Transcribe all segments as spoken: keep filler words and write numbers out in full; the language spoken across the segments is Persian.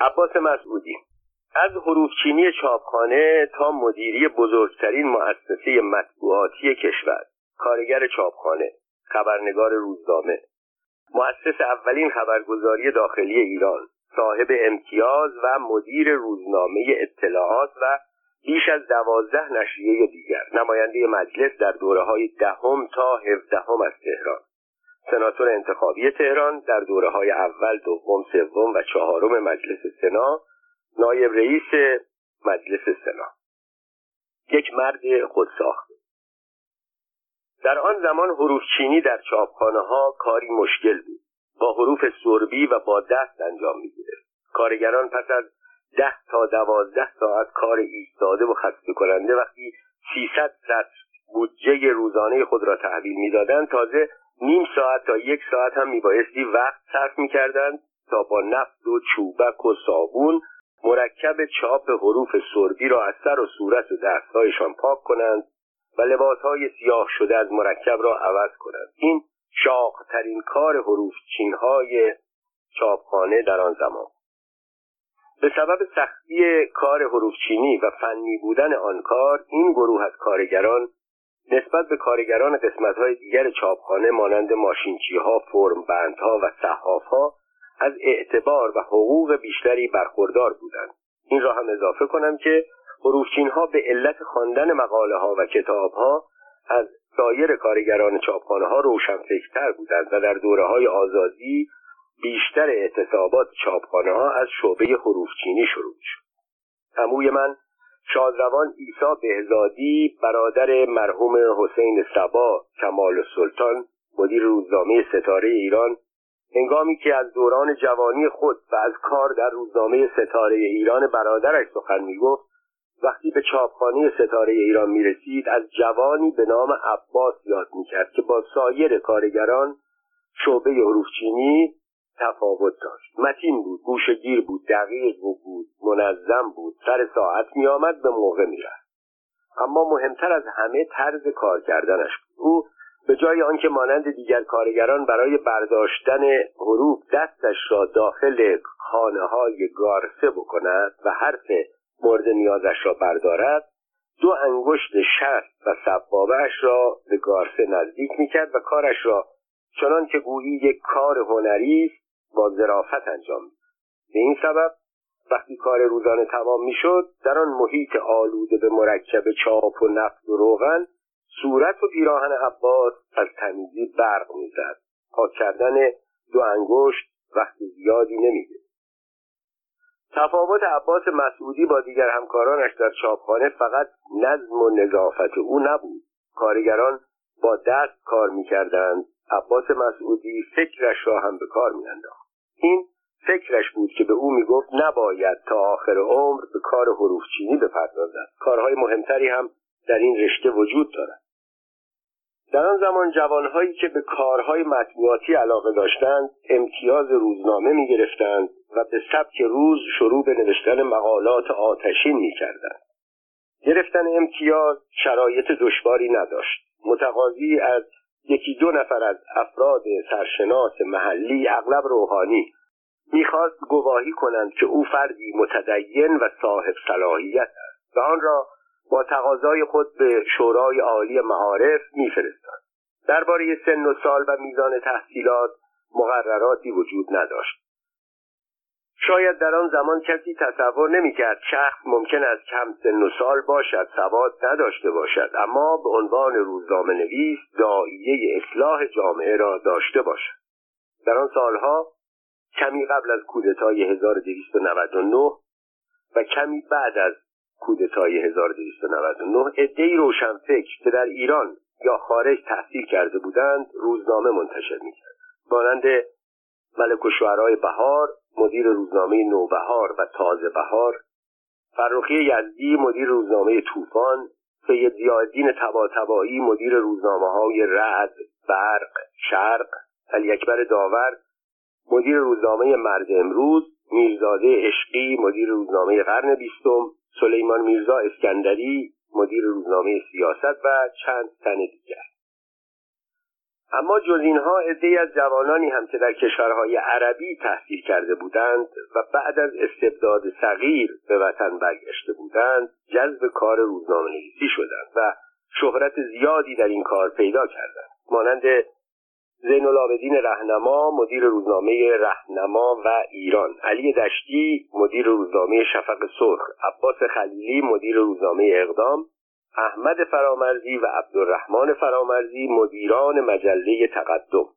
عباس مسعودی از حروفچینی چاپخانه تا مدیری بزرگترین مؤسسه مطبوعاتی کشور، کارگر چاپخانه، خبرنگار روزنامه، مؤسس اولین خبرگزاری داخلی ایران، صاحب امتیاز و مدیر روزنامه اطلاعات و بیش از دوازده نشریه دیگر، نماینده مجلس در دوره‌های دهم تا هفدهم از تهران، سناتور انتخابی تهران در دوره‌های اول، دوم، سوم و چهارم مجلس سنا، نایب رئیس مجلس سنا. یک مرد خودساخته. در آن زمان حروفچینی در چاپخانه‌ها کاری مشکل بود. با حروف سربی و با دست انجام می‌گرفت. کارگران پس از ده تا دوازده ساعت کار ایستاده و خسته کننده وقتی سیصد سطر بودجه روزانه خود را تحویل می‌دادند، تازه نیم ساعت تا یک ساعت هم میبایستی وقت صرف می‌کردند تا با نفت و چوبک و صابون مرکب چاپ حروف سربی را از سر و صورت و دستهایشان پاک کنند و لباسهای سیاه شده از مرکب را عوض کنند. این شاق‌ترین کار حروفچین‌های چاپخانه در آن زمان. به سبب سختی کار حروفچینی و فنی بودن آن کار، این گروه از کارگران نسبت به کارگران قسمت‌های دیگر چاپخانه مانند ماشینچی‌ها، فرمبندها و صحاف‌ها از اعتبار و حقوق بیشتری برخوردار بودند. این را هم اضافه کنم که حروفچین‌ها به علت خواندن مقاله‌ها و کتاب‌ها از سایر کارگران چاپخانه‌ها روشنفکرتر بودند و در دوره‌های آزادی بیشتر اعتصابات چاپخانه‌ها از شعبه حروفچینی شروع شد. عموی من شادروان عیسی بهزادی، برادر مرحوم حسین صبا کمال السلطان، مدیر روزنامه ستاره ایران، هنگامی که از دوران جوانی خود و از کار در روزنامه ستاره ایران برادرش سخن میگفت، وقتی به چاپخانه ستاره ایران میرسید از جوانی به نام عباس یاد میکرد که با سایر کارگران شعبه حروفچینی تفاوت داشت. متین بود، گوشگیر بود، دقیق بود، منظم بود، سر ساعت می آمد، به موقع می رفت. اما مهمتر از همه طرز کار کردنش بود. او به جای آنکه مانند دیگر کارگران برای برداشتن حروف دستش را داخل خانه های گارسه بکند و حرف مورد نیازش را بردارد، دو انگشت شست و سبابه‌اش را به گارسه نزدیک می کرد و کارش را چنان که گویی یک کار هنری با ظرافت انجام می‌داد. به این سبب وقتی کار روزانه تمام می‌شد، در آن محیط آلوده به مرکب چاپ و نفت و روغن، صورت و پیراهن عباس از تمیزی برق می‌زد. پاک کردن دو انگشت وقت زیادی نمی‌گرفت. تفاوت عباس مسعودی با دیگر همکارانش در چاپخانه فقط نظم و نظافت او نبود. کارگران با دست کار می‌کردند، عباس مسعودی فکرش را هم به کار می‌انداخت. این فکرش بود که به او میگفت نباید تا آخر عمر به کار حروفچینی بپردازد. کارهای مهمتری هم در این رشته وجود دارد. در آن زمان جوانهایی که به کارهای مطبوعاتی علاقه داشتند امتیاز روزنامه می‌گرفتند و به سبک روز شروع به نوشتن مقالات آتشین می‌کردند. گرفتن امتیاز شرایط دشواری نداشت. متقاضی از یکی دو نفر از افراد سرشناس محلی، اغلب روحانی، میخواست گواهی کنند که او فردی متدین و صاحب صلاحیت است و آن را با تقاضای خود به شورای عالی معارف میفرستند. درباره سن و سال و میزان تحصیلات مقرراتی وجود نداشت. شاید در آن زمان کسی تصور نمیکرد شخص ممکن است کم سن و سال باشد، سواد نداشته باشد، اما به عنوان روزنامه نویس داعیه اصلاح جامعه را داشته باشد. در آن سالها کمی قبل از کودتای هزار و دویست و نود و نه و کمی بعد از کودتای هزار و دویست و نود و نه عده‌ای روشنفکر که در ایران یا خارج تحصیل کرده بودند روزنامه منتشر می‌کردند. مانند ملک و شعرای بهار، مدیر روزنامه نوبهار و تازه بهار، فروخی یزدی، مدیر روزنامه طوفان، سید ضیاءالدین طباطبایی، مدیر روزنامه‌های رعد، برق، شرق، علی اکبر داور، مدیر روزنامه مرد امروز، میرزاده عشقی، مدیر روزنامه قرن بیستم، سلیمان میرزا اسکندری، مدیر روزنامه سیاست و چند تن دیگر. اما جز اینها عده‌ای از جوانانی هم که در کشورهای عربی تحصیل کرده بودند و بعد از استبداد صغیر به وطن برگشته بودند جذب کار روزنامه‌نویسی شدند و شهرت زیادی در این کار پیدا کردند، مانند زینالعابدین رهنما مدیر روزنامه رهنما و ایران، علی دشتی مدیر روزنامه شفق سرخ، عباس خلیلی مدیر روزنامه اقدام، احمد فرامرزی و عبدالرحمن فرامرزی مدیران مجله تقدم.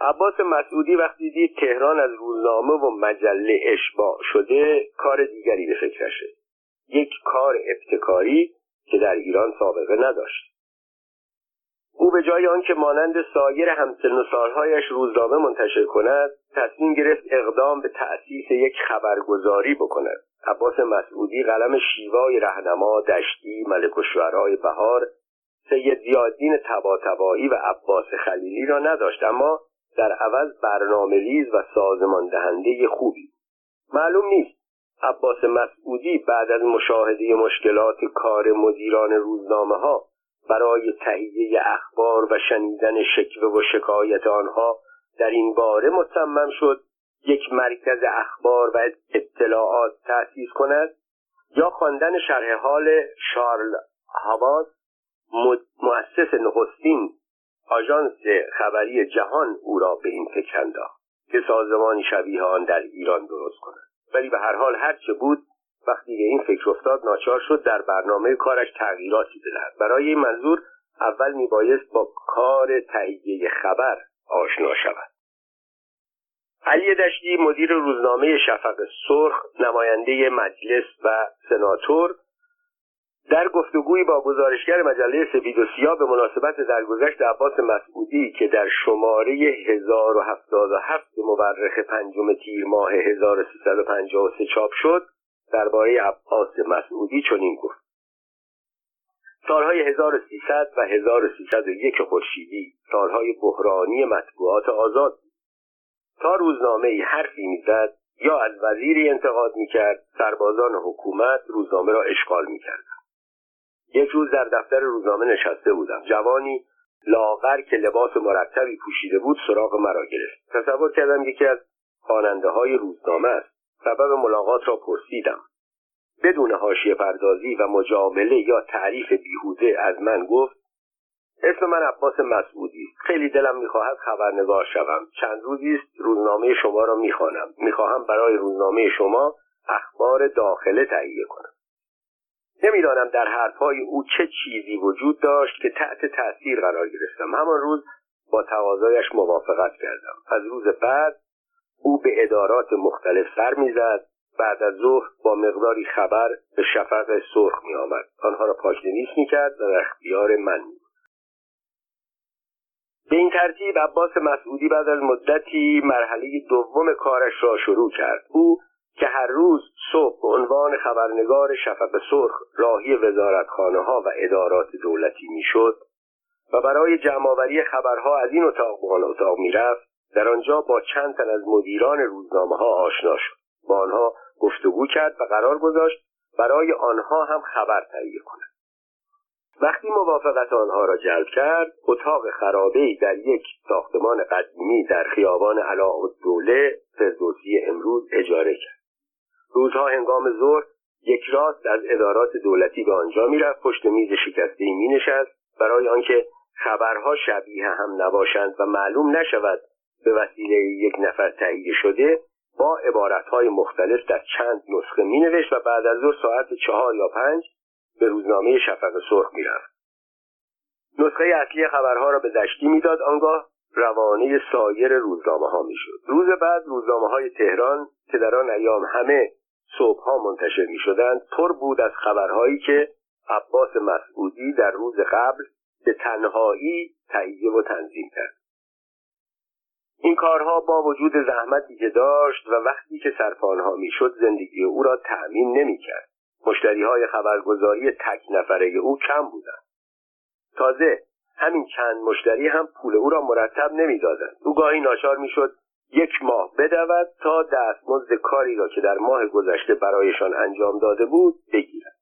عباس مسعودی وقتی دید تهران از روزنامه و مجله اشباع شده کار دیگری به فکرش شد، یک کار ابتکاری که در ایران سابقه نداشت. او به جای آنکه مانند سایر همسن و سالهایش روزنامه منتشر کند تصمیم گرفت اقدام به تأسیس یک خبرگزاری بکند. عباس مسعودی قلم شیوای رهنما، دشتی، ملک و شعرای بهار، سید ضیاءالدین طباطبایی و عباس خلیلی را نداشت، اما در عوض برنامه‌ریز و سازماندهنده خوبی. معلوم نیست عباس مسعودی بعد از مشاهده مشکلات کار مدیران روزنامه‌ها برای تهیه اخبار و شنیدن شکوه و شکایت آنها در این باره مصمم شد یک مرکز اخبار و اطلاعات تأسیس کند یا خواندن شرح حال شارل هاواس مؤسس نخستین آژانس خبری جهان او را به این فکر انداخت که سازمانی شبیه آن در ایران درست کند، ولی به هر حال هرچه بود وقتی این فکر افتاد ناچار شد در برنامه کارش تغییراتی بدهد. برای این منظور اول میبایست با کار تهیه خبر آشنا شود. علی دشتی مدیر روزنامه شفق سرخ، نماینده مجلس و سناتور، در گفتگویی با گزارشگر مجله سفید و سیاه به مناسبت درگذشت عباس مسعودی که در شماره هزار و هفتاد و هفت مورخ پنجم تیر ماه هزار و سیصد و پنجاه و سه چاپ شد درباره عباس مسعودی چنین گفت: سالهای هزار و سیصد و هزار و سیصد و یک خورشیدی سالهای بحرانی مطبوعات آزاد، تا روزنامه‌ای حرفی می‌زد یا از وزیری انتقاد می‌کرد سربازان حکومت روزنامه را اشغال می‌کردند. یک روز در دفتر روزنامه نشسته بودم، جوانی لاغر که لباس مرتبی پوشیده بود سراغ مرا گرفت. تصور کردم یکی از خواننده‌های روزنامه است. سبب ملاقات را پرسیدم. بدون حاشیه پردازی و مجامله یا تعریف بیهوده از من گفت: اسم من عباس مسعودی، خیلی دلم میخواهد خبرنگار شوم. چند روزی است روزنامه شما را میخوانم. میخواهم برای روزنامه شما اخبار داخله تهیه کنم. نمیدانم در حرفهای او چه چیزی وجود داشت که تحت تاثیر قرار گرفتم. همان روز با تقاضایش موافقت کردم. از روز بعد او به ادارات مختلف سر میزد. بعد از ظهر با مقداری خبر به شفق سرخ میآمد، آنها را پاک‌نویس میکرد و در اختیار من بود. به این ترتیب عباس مسعودی بعد از مدتی مرحله دوم کارش را شروع کرد. او که هر روز صبح به عنوان خبرنگار شفق سرخ راهی وزارتخانه‌ها و ادارات دولتی میشد و برای جمع‌آوری خبرها از این اتاق به آن اتاق میرفت، در آنجا با چند تن از مدیران روزنامه‌ها آشنا شد، با آنها گفتگو کرد و قرار گذاشت برای آنها هم خبر تهیه کند. وقتی موافقت آنها را جلب کرد، اتاق خرابه‌ای در یک ساختمان قدیمی در خیابان علاءالدوله فردوسی امروز اجاره کرد. روزها هنگام ظهر یک راست از ادارات دولتی به آنجا می‌رفت، پشت میز شکسته‌ای می‌نشست برای آنکه خبرها شبیه هم نباشند و معلوم نشود به وسیله یک نفر تهیه شده، با عبارت‌های مختلف در چند نسخه می‌نوشت و بعد از ظهر ساعت چهار یا پنج به روزنامه شفق سرخ می‌رفت. نسخه اصلی خبرها را به دشتی می‌داد، آنگاه روانه سایر روزنامه‌ها می‌شد. روز بعد روزنامه‌های تهران که در آن ایام همه صبح‌ها منتشر می‌شدند، پر بود از خبرهایی که عباس مسعودی در روز قبل به تنهایی تهیه و تنظیم کرد. این کارها با وجود زحمتی که داشت و وقتی که صرف آنها میشد زندگی او را تأمین نمی‌کرد. مشتری‌های خبرگزاری تک نفره او کم بودند. تازه همین چند مشتری هم پول او را مرتب نمی‌دادند. او گاهی ناچار میشد یک ماه بدود تا دستمزد کاری را که در ماه گذشته برایشان انجام داده بود بگیرد.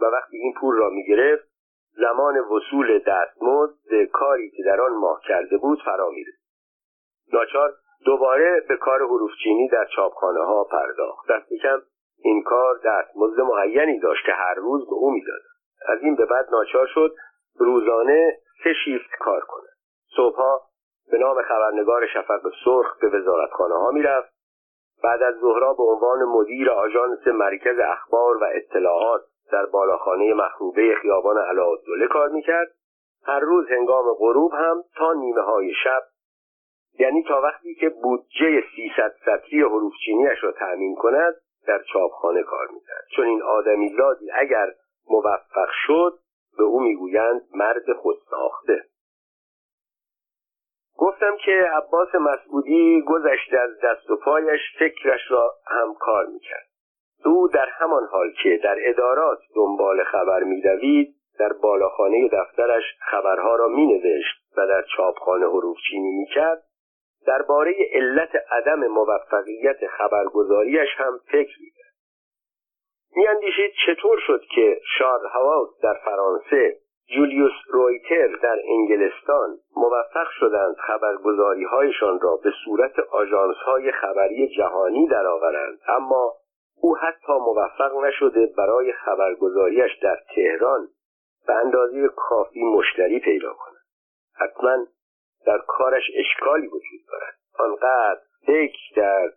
و وقتی این پول را می‌گرفت زمان وصول دستمزد کاری که در آن ماه کرده بود فرا میرسید. ناچار دوباره به کار حروفچینی در چاپخانه ها پرداخت. دست کم این کار دستمزد معینی داشت که هر روز به او میداد. از این به بعد ناچار شد روزانه سه شیفت کار کند. صبحها به نام خبرنگار شفق سرخ به وزارتخانه ها میرفت. بعد از ظهرها به عنوان مدیر آژانس مرکز اخبار و اطلاعات در بالاخانه مخروبه خیابان علاءالدوله کار میکرد. هر روز هنگام غروب هم تا نیمه های شب، یعنی تا وقتی که بودجه سیصد سطری حروفچینیش را تأمین کند، در چاپخانه کار میکرد. چون این آدمیزادی اگر موفق شد به او میگویند مرد خودساخته. گفتم که عباس مسعودی گذشته از دست و پایش فکرش را هم کار میکرد. او در همان حال که در ادارات دنبال خبر می‌دوید، در بالاخانه دفترش خبرها را می‌نوشت و در چاپخانه حروفچینی می‌کرد. درباره علت عدم موفقیت خبرگزاریش هم فکر می‌کرد. می‌اندیشید چطور شد که شارل هاواس در فرانسه، جولیوس رویتر در انگلستان موفق شدند خبرگزاری‌هایشان را به صورت آژانس‌های خبری جهانی درآورند، اما او حتی موفق نشده برای خبرگزاریش در تهران به اندازه کافی مشتری پیدا کند. حتما در کارش اشکالی وجود دارد. آنقدر فکر کرد،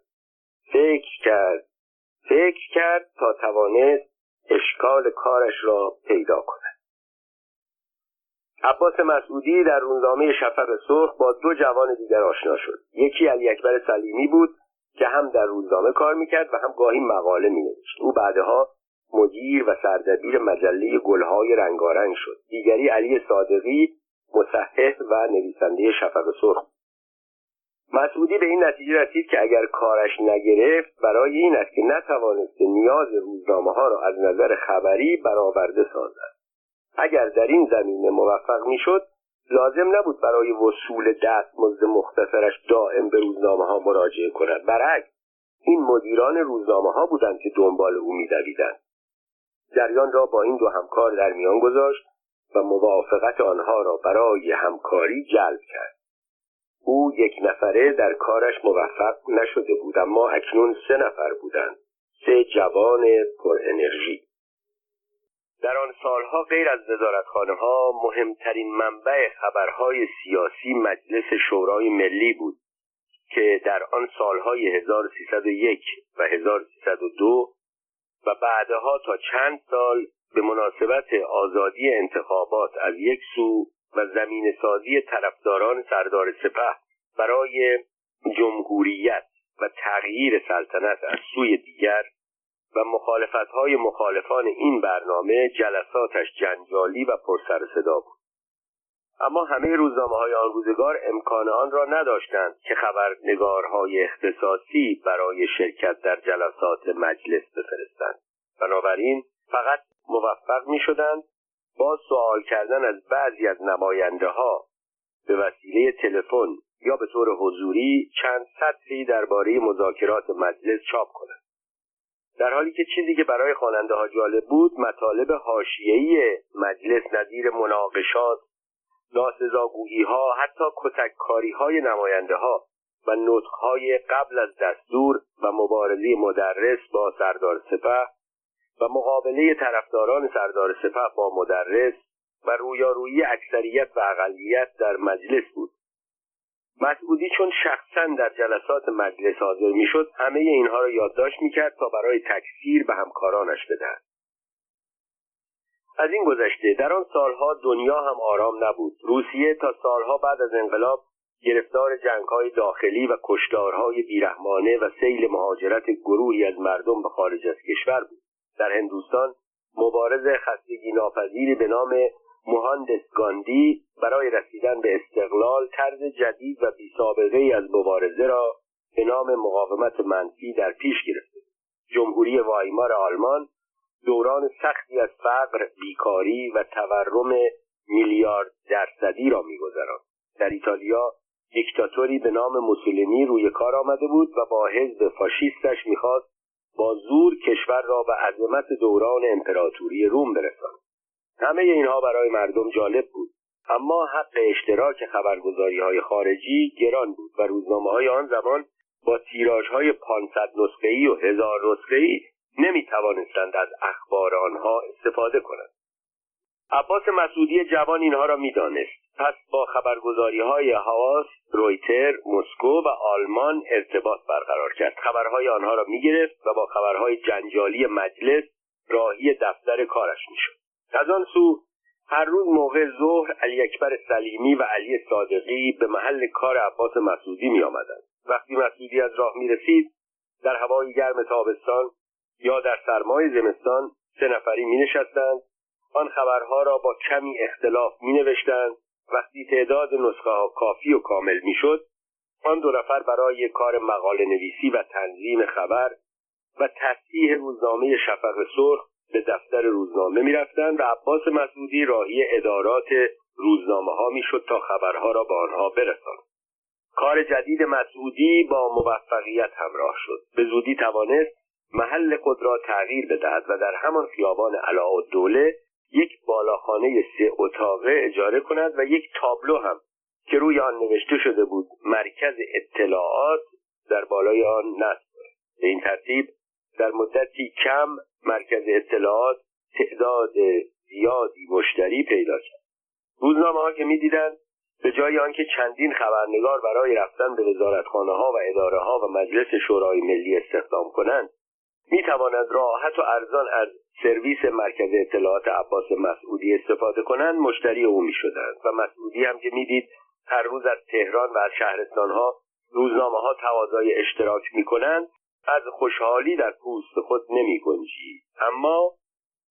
فکر کرد، فکر کرد تا توانست اشکال کارش را پیدا کند. عباس مسعودی در روزنامه شفق سرخ با دو جوان دیگر آشنا شد. یکی علی اکبر سلیمی بود که هم در روزنامه کار میکرد و هم گاهی مقاله مینوشت. او بعدها مدیر و سردبیر مجله گلهای رنگارنگ شد. دیگری علی صادقی، مصحح و نویسنده شفق سرخ. مسعودی به این نتیجه رسید که اگر کارش نگرفت، برای این است که نتوانست نیاز روزنامه‌ها را از نظر خبری برآورده سازد. اگر در این زمینه موفق میشد، لازم نبود برای وصول دستمزد مختصرش دائم به روزنامه ها مراجعه کند. برعکس، این مدیران روزنامه ها بودند که دنبال او می‌دویدند. جریان را با این دو همکار در میان گذاشت و موافقت آنها را برای همکاری جلب کرد. او یک نفره در کارش موفق نشده بود، اما اکنون سه نفر بودند، سه جوان پر انرژی. در آن سالها غیر از وزارتخانه‌ها مهمترین منبع خبرهای سیاسی مجلس شورای ملی بود که در آن سالهای هزار و سیصد و یک و هزار و سیصد و دو و بعدها تا چند سال به مناسبت آزادی انتخابات از یک سو و زمین سازی طرفداران سردار سپه برای جمهوریت و تغییر سلطنت از سوی دیگر و مخالفت‌های مخالفان این برنامه، جلساتش جنجالی و پرسر صدا بود. اما همه روزنامه‌های آن روزگار امکان آن را نداشتند که خبرنگارهای اختصاصی برای شرکت در جلسات مجلس بفرستند. بنابراین فقط موفق می‌شدند با سوال کردن از بعضی از نماینده‌ها به وسیله تلفن یا به طور حضوری چند سطری درباره مذاکرات مجلس چاپ کنند. در حالی که چیزی که برای خواننده ها جالب بود، مطالب حاشیه‌ای مجلس نظیر مناقشات، ناسزاگویی ها، حتی کتککاری های نماینده ها و نطق های قبل از دستور و مبارزه مدرس با سردار سپه و مقابله طرفداران سردار سپه با مدرس و رویارویی اکثریت و اقلیت در مجلس بود. مسعودی چون شخصاً در جلسات مجلس حاضر میشد، همه اینها را یادداشت میکرد تا برای تکثیر به همکارانش بدهد. از این گذشته در آن سالها دنیا هم آرام نبود. روسیه تا سالها بعد از انقلاب گرفتار جنگ‌های داخلی و کشتارهای بیرحمانه و سیل مهاجرت گروهی از مردم به خارج از کشور بود. در هندوستان مبارز خستگی ناپذیری به نام مهاندس گاندی برای رسیدن به استقلال طرز جدید و بی‌سابقه‌ای از مبارزه را به نام مقاومت منفی در پیش گرفت. جمهوری وایمار آلمان دوران سختی از فقر، بیکاری و تورم میلیارد درصدی را می‌گذراند. در ایتالیا دیکتاتوری به نام موسولینی روی کار آمده بود و با حزب فاشیستش می‌خواست با زور کشور را به عظمت دوران امپراتوری روم برساند. همه اینها برای مردم جالب بود، اما حق اشتراک خبرگزاری‌های خارجی گران بود و روزنامه‌های آن زمان با تیراژهای پانصد نسخه‌ای و هزار نسخه‌ای نمی‌توانستند از اخبار آنها استفاده کنند. عباس مسعودی جوان اینها را می‌دانست، پس با خبرگزاری‌های هاواس، رویتر، مسکو و آلمان ارتباط برقرار کرد. خبرهای آنها را می‌گرفت و با خبرهای جنجالی مجلس راهی دفتر کارش می‌شد. از آن سو هر روز موقع ظهر علی اکبر سلیمی و علی صادقی به محل کار عباس مسعودی می آمدند. وقتی مسعودی از راه می رسید، در هوای گرم تابستان یا در سرمای زمستان سه نفری می نشستند. آن خبرها را با کمی اختلاف می نوشتند. وقتی تعداد نسخه ها کافی و کامل می شد، آن دو نفر برای کار مقاله نویسی و تنظیم خبر و تصحیح روزنامه شفق سرخ به دفتر روزنامه می رفتند و عباس مسعودی راهی ادارات روزنامه ها می شد تا خبرها را به آنها برساند. کار جدید مسعودی با موفقیت همراه شد. به زودی توانست محل خود را تغییر بدهد و در همان خیابان علاءالدوله یک بالاخانه سه اتاقه اجاره کند و یک تابلو هم که روی آن نوشته شده بود مرکز اطلاعات در بالای آن نصب شد. به این ترتیب در مدتی کم مرکز اطلاعات تعداد زیادی مشتری پیدا کرد. روزنامه‌ها که می‌دیدند به جای آنکه چندین خبرنگار برای رفتن به وزارتخانه‌ها و اداره‌ها و مجلس شورای ملی استخدام کنند، می‌توانند راحت و ارزان از سرویس مرکز اطلاعات عباس مسعودی استفاده کنند، مشتری او می‌شدند و مسعودی هم که می‌دید هر روز از تهران و از شهرستان‌ها روزنامه‌ها تقاضای اشتراک می‌کنند، از خوشحالی در پوست خود نمی گنجید. اما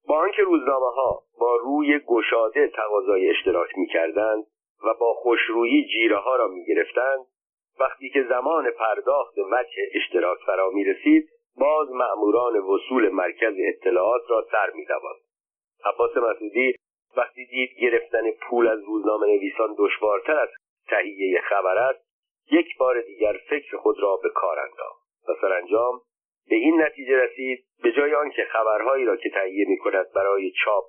با آنکه روزنامه‌ها با روی گشاده تقاضای اشتراک می کردند و با خوشرویی جیره ها را می گرفتند، وقتی که زمان پرداخت وجه اشتراک فرا می رسید، باز مأموران وصول مرکز اطلاعات را سر می دواند. عباس مسعودی وقتی دید گرفتن پول از روزنامه نویسان دشوارتر از تهیه خبر است، یک بار دیگر فکر خود را به کار انداخت. و سرانجام به این نتیجه رسید به جای آنکه خبرهایی را که تهیه می‌کند برای چاپ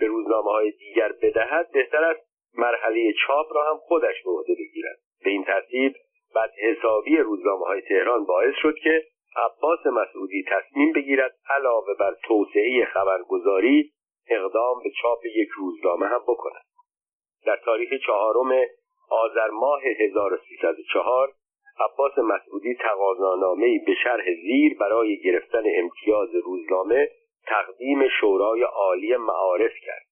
به روزنامه‌های دیگر بدهد، بهتر است مرحله چاپ را هم خودش به عهده بگیرد. به این ترتیب بعد حسابی روزنامه‌های تهران باعث شد که عباس مسعودی تصمیم بگیرد علاوه بر توسعه خبرگزاری اقدام به چاپ یک روزنامه هم بکند. در تاریخ چهارم آذر ماه هزار و سیصد و چهار عباس مسعودی تقاضانامه‌ای به شرح زیر برای گرفتن امتیاز روزنامه تقدیم شورای عالی معارف کرد.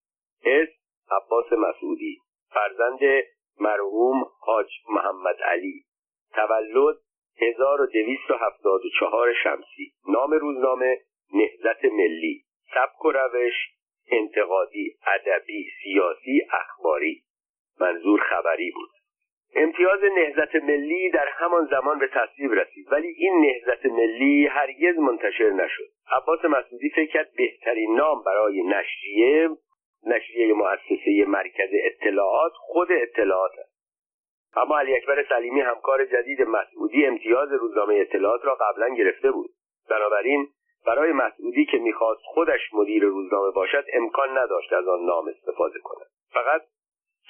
اسم عباس مسعودی، فرزند مرحوم حاج محمد علی، تولد هزار و دویست و هفتاد و چهار شمسی، نام روزنامه نهضت ملی، سبک و روش انتقادی، ادبی، سیاسی، اخباری، منظور خبری بود. امتیاز نهضت ملی در همان زمان به تصویب رسید، ولی این نهضت ملی هرگز منتشر نشد. عباس مسعودی فکر کرد بهترین نام برای نشریه نشریه مؤسسه مرکز اطلاعات خود اطلاعات است. اما علی اکبر سلیمی همکار جدید مسعودی امتیاز روزنامه اطلاعات را قبلا گرفته بود. بنابراین برای مسعودی که میخواست خودش مدیر روزنامه باشد امکان نداشت از آن نام استفاده کند. فقط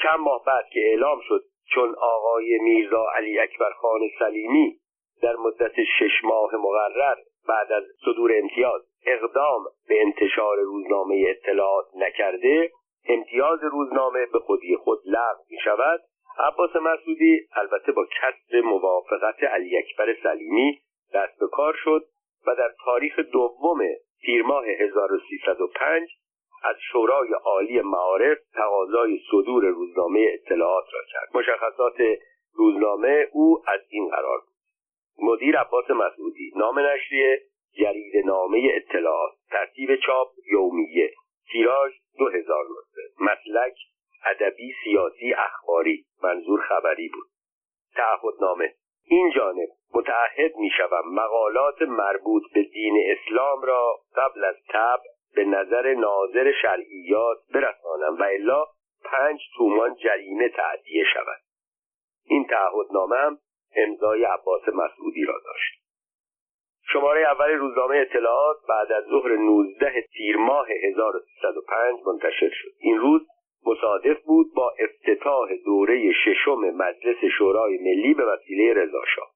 چند ماه بعد که اعلام شد چون آقای میرزا علی اکبر خان سلیمی در مدت شش ماه مقرر بعد از صدور امتیاز اقدام به انتشار روزنامه اطلاعات نکرده، امتیاز روزنامه به خودی خود لغو می شود. عباس مسعودی البته با کسب موافقت علی اکبر سلیمی دست به کار شد و در تاریخ دوم تیر ماه هزار و سیصد و پنج از شورای عالی معارف تقاضای صدور روزنامه اطلاعات را کرد. مشخصات روزنامه او از این قرار بود: مدیر عباس مسعودی، نام نشریه جریده‌نامه اطلاعات، ترتیب چاپ یومیه، تیراژ دو هزار نسخه، مسلک ادبی سیاسی اخباری، منظور خبری بود. تعهدنامه، این جانب متعهد می‌شوم مقالات مربوط به دین اسلام را قبل از طبع به نظر ناظر شرعیات برسانم و الا پنج تومان جریمه تعدیه شود. این تعهدنامه هم امضای عباس مسعودی را داشت. شماره اول روزنامه اطلاعات بعد از ظهر نوزدهم تیر ماه هزار و سیصد و پنج منتشر شد. این روز مصادف بود با افتتاح دوره ششم مجلس شورای ملی به وسیله رضا شاه.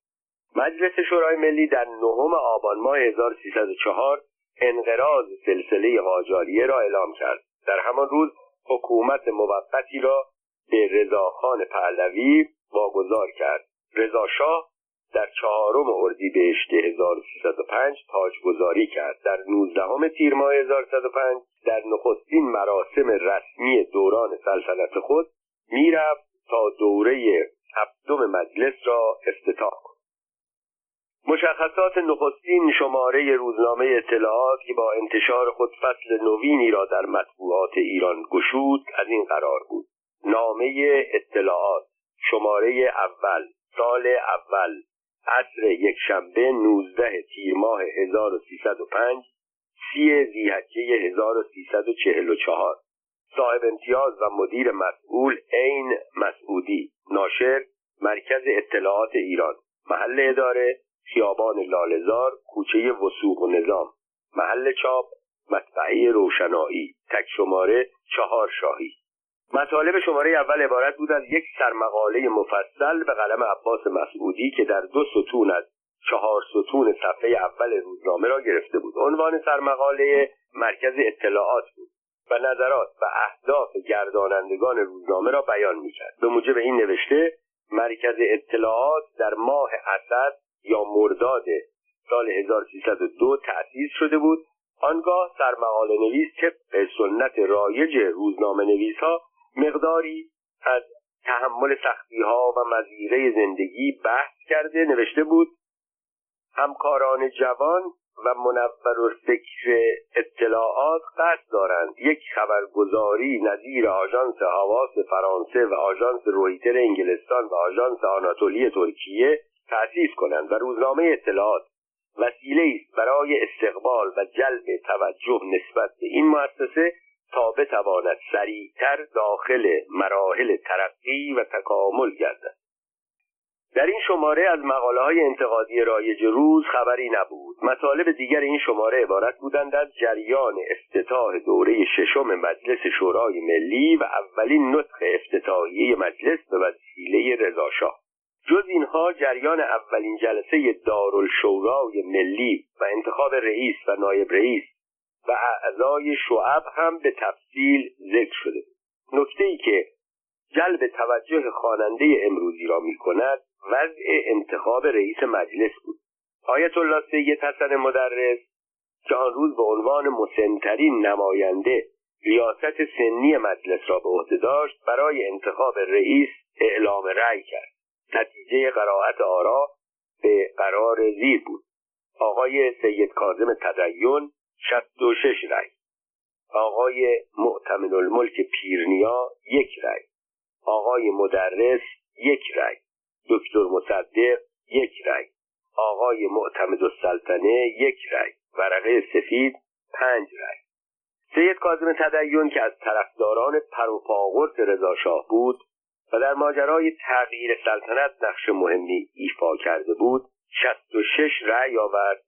مجلس شورای ملی در نهم آبان ماه هزار و سیصد و چهار انقراض سلسله قاجاریه را اعلام کرد. در همان روز حکومت موقتی را به رضاخان پهلوی واگذار کرد. رضا شاه در چهارم اردیبهشت هزار و سیصد و پنج تاجگذاری کرد. در نوزدهم تیر ماه هزار و سیصد و پنج در نخستین مراسم رسمی دوران سلطنت خود میرفت تا دوره هفتم مجلس را افتتاح کرد. مشخصات نخستین شماره روزنامه اطلاعات که با انتشار خود فصل نوینی را در مطبوعات ایران گشود از این قرار بود: نامه اطلاعات، شماره اول، سال اول، عصر یک شنبه نوزدهم تیر ماه هزار و سیصد و پنج، سی ذی‌الحجه هزار و سیصد و چهل و چهار. صاحب امتیاز و مدیر مسئول عین مسعودی. ناشر مرکز اطلاعات ایران. محل اداره خیابان لاله‌زار، کوچه وثوق و نظام. محل چاپ مطبعه روشنایی، تک شماره چهارشاهی. مطالب شماره اول عبارت بود از یک سرمقاله مفصل به قلم عباس مسعودی که در دو ستون از چهار ستون صفحه اول روزنامه را گرفته بود. عنوان سرمقاله مرکز اطلاعات بود و نظرات و اهداف گردانندگان روزنامه را بیان می‌کرد. به موجب این نوشته مرکز اطلاعات در ماه اسد یا مرداد سال هزار و سیصد و دو تأسیس شده بود. آنگاه سرمقاله نویس طبق سنت رایج روزنامه نویس‌ها مقداری از تحمل سختی‌ها و مزیره زندگی بحث کرده نوشته بود: همکاران جوان و منور فکر اطلاعات قصد دارند یک خبرگزاری نظیر آژانس هاواس فرانسه و آژانس رویتر انگلستان و آژانس آناتولی ترکیه تأسیس کنند و روزنامه اطلاعات وسیله‌ای است برای استقبال و جلب توجه نسبت به این مؤسسه تا بتواند سریعتر داخل مراحل ترقی و تکامل گردد. در این شماره از مقاله‌های انتقادی رایج روز خبری نبود. مطالب دیگر این شماره عبارت بودند از جریان افتتاح دوره ششم مجلس شورای ملی و اولین نطق افتتاحیه مجلس به وسیله رضا شاه. جز اینها جریان اولین جلسه دارالشورای ملی و انتخاب رئیس و نایب رئیس و اعضای شعب هم به تفصیل ذکر شده. نکته‌ای که جلب توجه خواننده امروزی را می‌کند وضع انتخاب رئیس مجلس بود. آیت الله سید حسن مدرس که آن روز به عنوان مسن‌ترین نماینده ریاست سنی مجلس را به عهده داشت، برای انتخاب رئیس اعلام رأی کرد. نتیجه قرائت آرا به قرار زیر بود: آقای سید کاظم تدین شصت و شش رأی، آقای مؤتمن الملک پیرنیا یک رأی، آقای مدرس یک رأی، دکتر مصدق یک رأی، آقای معتمد السلطنه یک رأی، ورقه سفید پنج رأی. سید کاظم تدین که از طرفداران پروپاگورس رضا شاه بود و در ماجرای تغییر سلطنت نقش مهمی ایفا کرده بود شصت و شش رأی آورد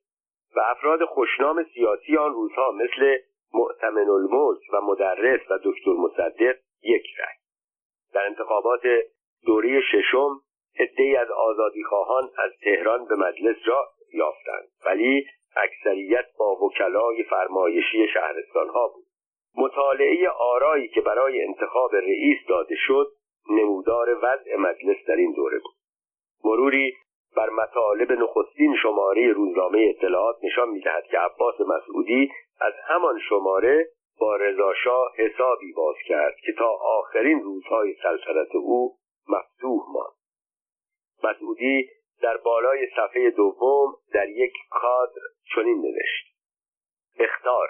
و افراد خوشنام سیاسی آن روزها مثل مؤتمن الملک و مدرس و دکتر مصدق یک رأی. در انتخابات دوره ششم عده‌ای از آزادیخواهان از تهران به مجلس را یافتند، ولی اکثریت با وکلای فرمایشی شهرستان‌ها بود. مطالعه آرایی که برای انتخاب رئیس داده شد نمودار وضع مجلس در این دوره بود. مروری بر مطالب نخستین شماره روزنامه اطلاعات نشان می‌دهد که عباس مسعودی از همان شماره با رضا شاه حسابی باز کرد که تا آخرین روزهای سلطنت او مفتوح ماند. مسعودی در بالای صفحه دوم در یک کادر چنین نوشت: اخطار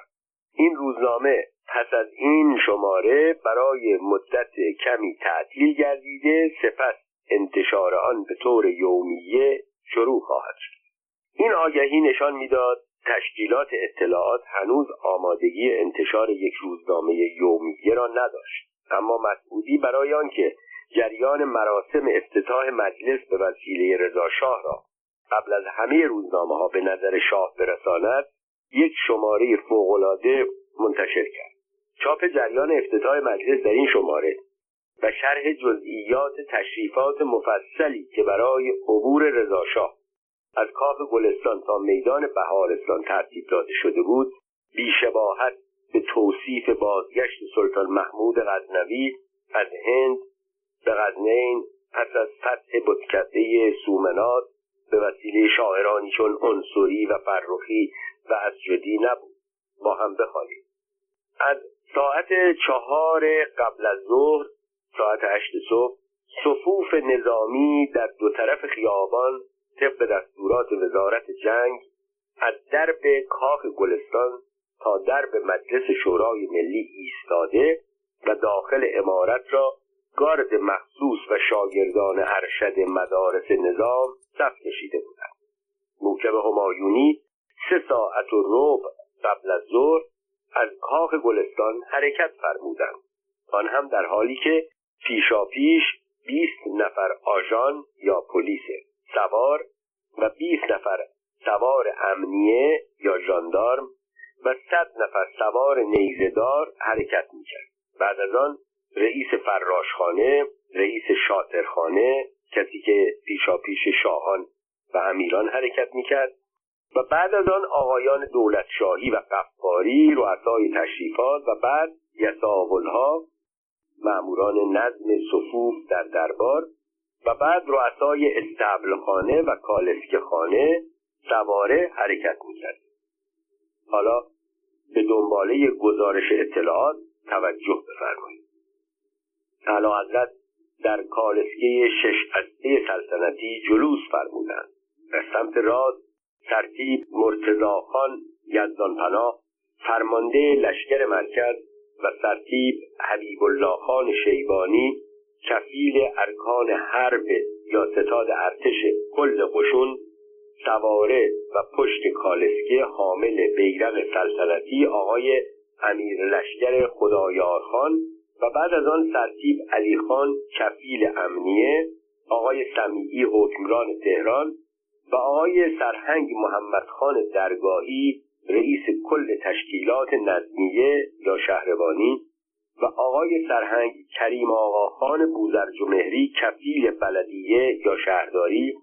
این روزنامه پس از این شماره برای مدت کمی تعطیل گردیده، سپس انتشار آن به طور یومیه شروع خواهد شد. این آگهی نشان می‌داد تشکیلات اطلاعات هنوز آمادگی انتشار یک روزنامه یومیه را نداشت، اما مسعودی برای آنکه جریان مراسم افتتاح مجلس به وسیله رضا شاه را قبل از همه روزنامه ها به نظر شاه برساند، یک شماره فوق‌العاده منتشر کرد. چاپ جریان افتتاح مجلس در این شماره و شرح جزئیات تشریفات مفصلی که برای عبور رضا شاه از کاخ گلستان تا میدان بهارستان ترتیب داده شده بود، بی‌شباهت به توصیف بازگشت سلطان محمود غزنوی از هند به غزنین پس از فتح بتکده سومنات به وسیله شاعرانی چون عنصری و فروخی و یزدی نبود. با هم بخوانیم. از ساعت چهار قبل از ظهر ساعت هشت صبح صفوف نظامی در دو طرف خیابان طبق دستورات وزارت جنگ از درب کاخ گلستان تا درب مجلس شورای ملی ایستاده و داخل عمارت را گارد مخصوص و شاگردان ارشد مدارس نظام صف کشیده بودند. محکم همایونی سه ساعت و ربع قبل از ظهر از کاخ گلستان حرکت فرمودند، آن هم در حالی که پیشاپیش بیست نفر آژان یا پلیس سوار و بیست نفر سوار امنیه یا ژاندارم و صد نفر سوار نیزه‌دار حرکت می‌کرد. بعد از آن رئیس فراشخانه، رئیس شاطرخانه، کسی که پیشاپیش شاهان و امیران حرکت می‌کرد و بعد از آن آقایان دولت شاهی و قفاری، رؤسای تشریفات و بعد یساولها، ماموران نظم صفوف در دربار و بعد رؤسای استبلخانه و کالسکه خانه سواره حرکت می‌کرد. حالا به دنباله گزارش اطلاعات توجه بفرمایید. اعلیحضرت در کالسکه شش هسته سلطنتی جلوس فرمودند. به سمت راست ترتیب مرتضی خان یزدانپناه فرمانده لشکر مرکز و ترتیب حبیب الله خان شیبانی کفیل ارکان حرب یا ستاد ارتش کل قشون سواره و پشت کالسکه حامل بیرق سلطنتی آقای امیر لشکر خدایار خان و بعد از آن سرتیب علی خان کفیل امنیه، آقای سمیعی حکمران تهران و آقای سرهنگ محمد خان درگاهی رئیس کل تشکیلات نظمیه یا شهربانی و آقای سرهنگ کریم آقا خان بوزرجمهری کفیل بلدیه یا شهرداری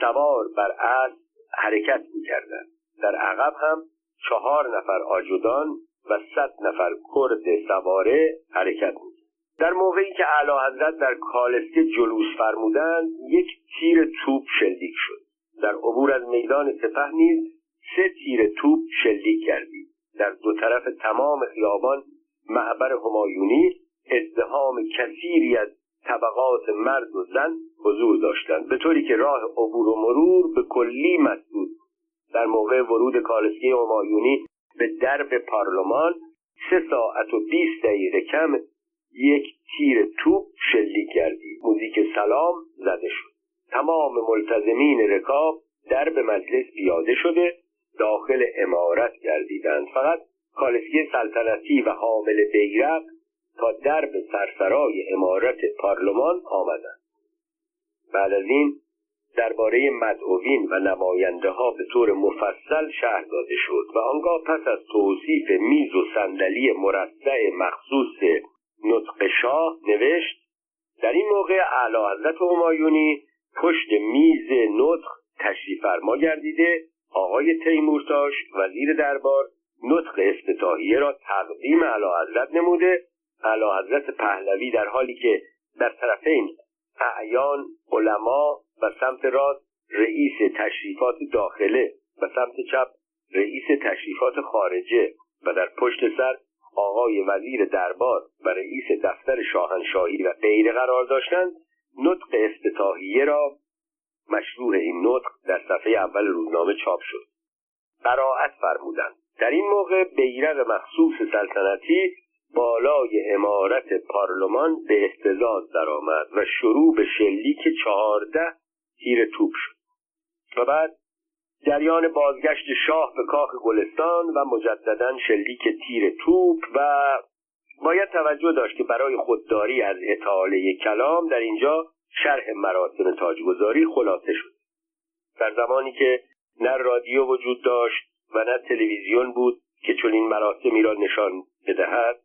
سوار بر اسب حرکت می‌کردند. در عقب هم چهار نفر آجودان و صد نفر کرد سواره حرکت می‌کردند. در موقعی که اعلیحضرت در کالسکه جلوس فرمودند، یک تیر توپ شلیک شد. در عبور از میدان سپه نیز سه تیر توپ شلیک کردید. در دو طرف تمام خیابان معبر همایونی ازدحام کثیری از طبقات مرد و زن حضور داشتند، به طوری که راه عبور و مرور به کلی مسدود. در موقع ورود کالسکه همایونی به درب پارلمان سه ساعت و بیست دقیقه کم یک تیر توپ شلیک گردید. موزیک سلام زده شد. تمام ملتزمین رکاب درب مجلس پیاده شده داخل عمارت گردیدند. فقط کالسکه سلطنتی و حامل بیرق تا درب سرسرای عمارت پارلمان آمدند. بعد از این درباره مدعوین و نماینده ها به طور مفصل شرح داده شد و آنگاه پس از توصیف میز و صندلی مرصع مخصوص نطق شاه نوشت: در این موقع اعلیحضرت همایونی پشت میز نطق تشریف فرما گردیده، آقای تیمورتاش وزیر دربار نطق افتتاحیه را تقدیم اعلیحضرت نموده. اعلیحضرت پهلوی در حالی که در طرفین اعیان، علما و سمت راست رئیس تشریفات داخله و سمت چپ رئیس تشریفات خارجه و در پشت سر آقای وزیر دربار و رئیس دفتر شاهنشاهی و غیره قرار داشتند، نطق افتتاحیه را مشروع این نطق در صفحه اول روزنامه چاپ شد. قرائت فرمودند: در این موقع بیرق مخصوص سلطنتی بالای عمارت پارلمان به اهتزاز درآمد و شروع به شلیک چهارده تیر توپ شد. و بعد جریان بازگشت شاه به کاخ گلستان و مجدداً شلیک تیر توپ. و باید توجه داشت که برای خودداری از اطاله کلام در اینجا شرح مراسم تاجگذاری خلاصه شد. در زمانی که نه رادیو وجود داشت و نه تلویزیون بود که چنین مراسمی را نشان بدهد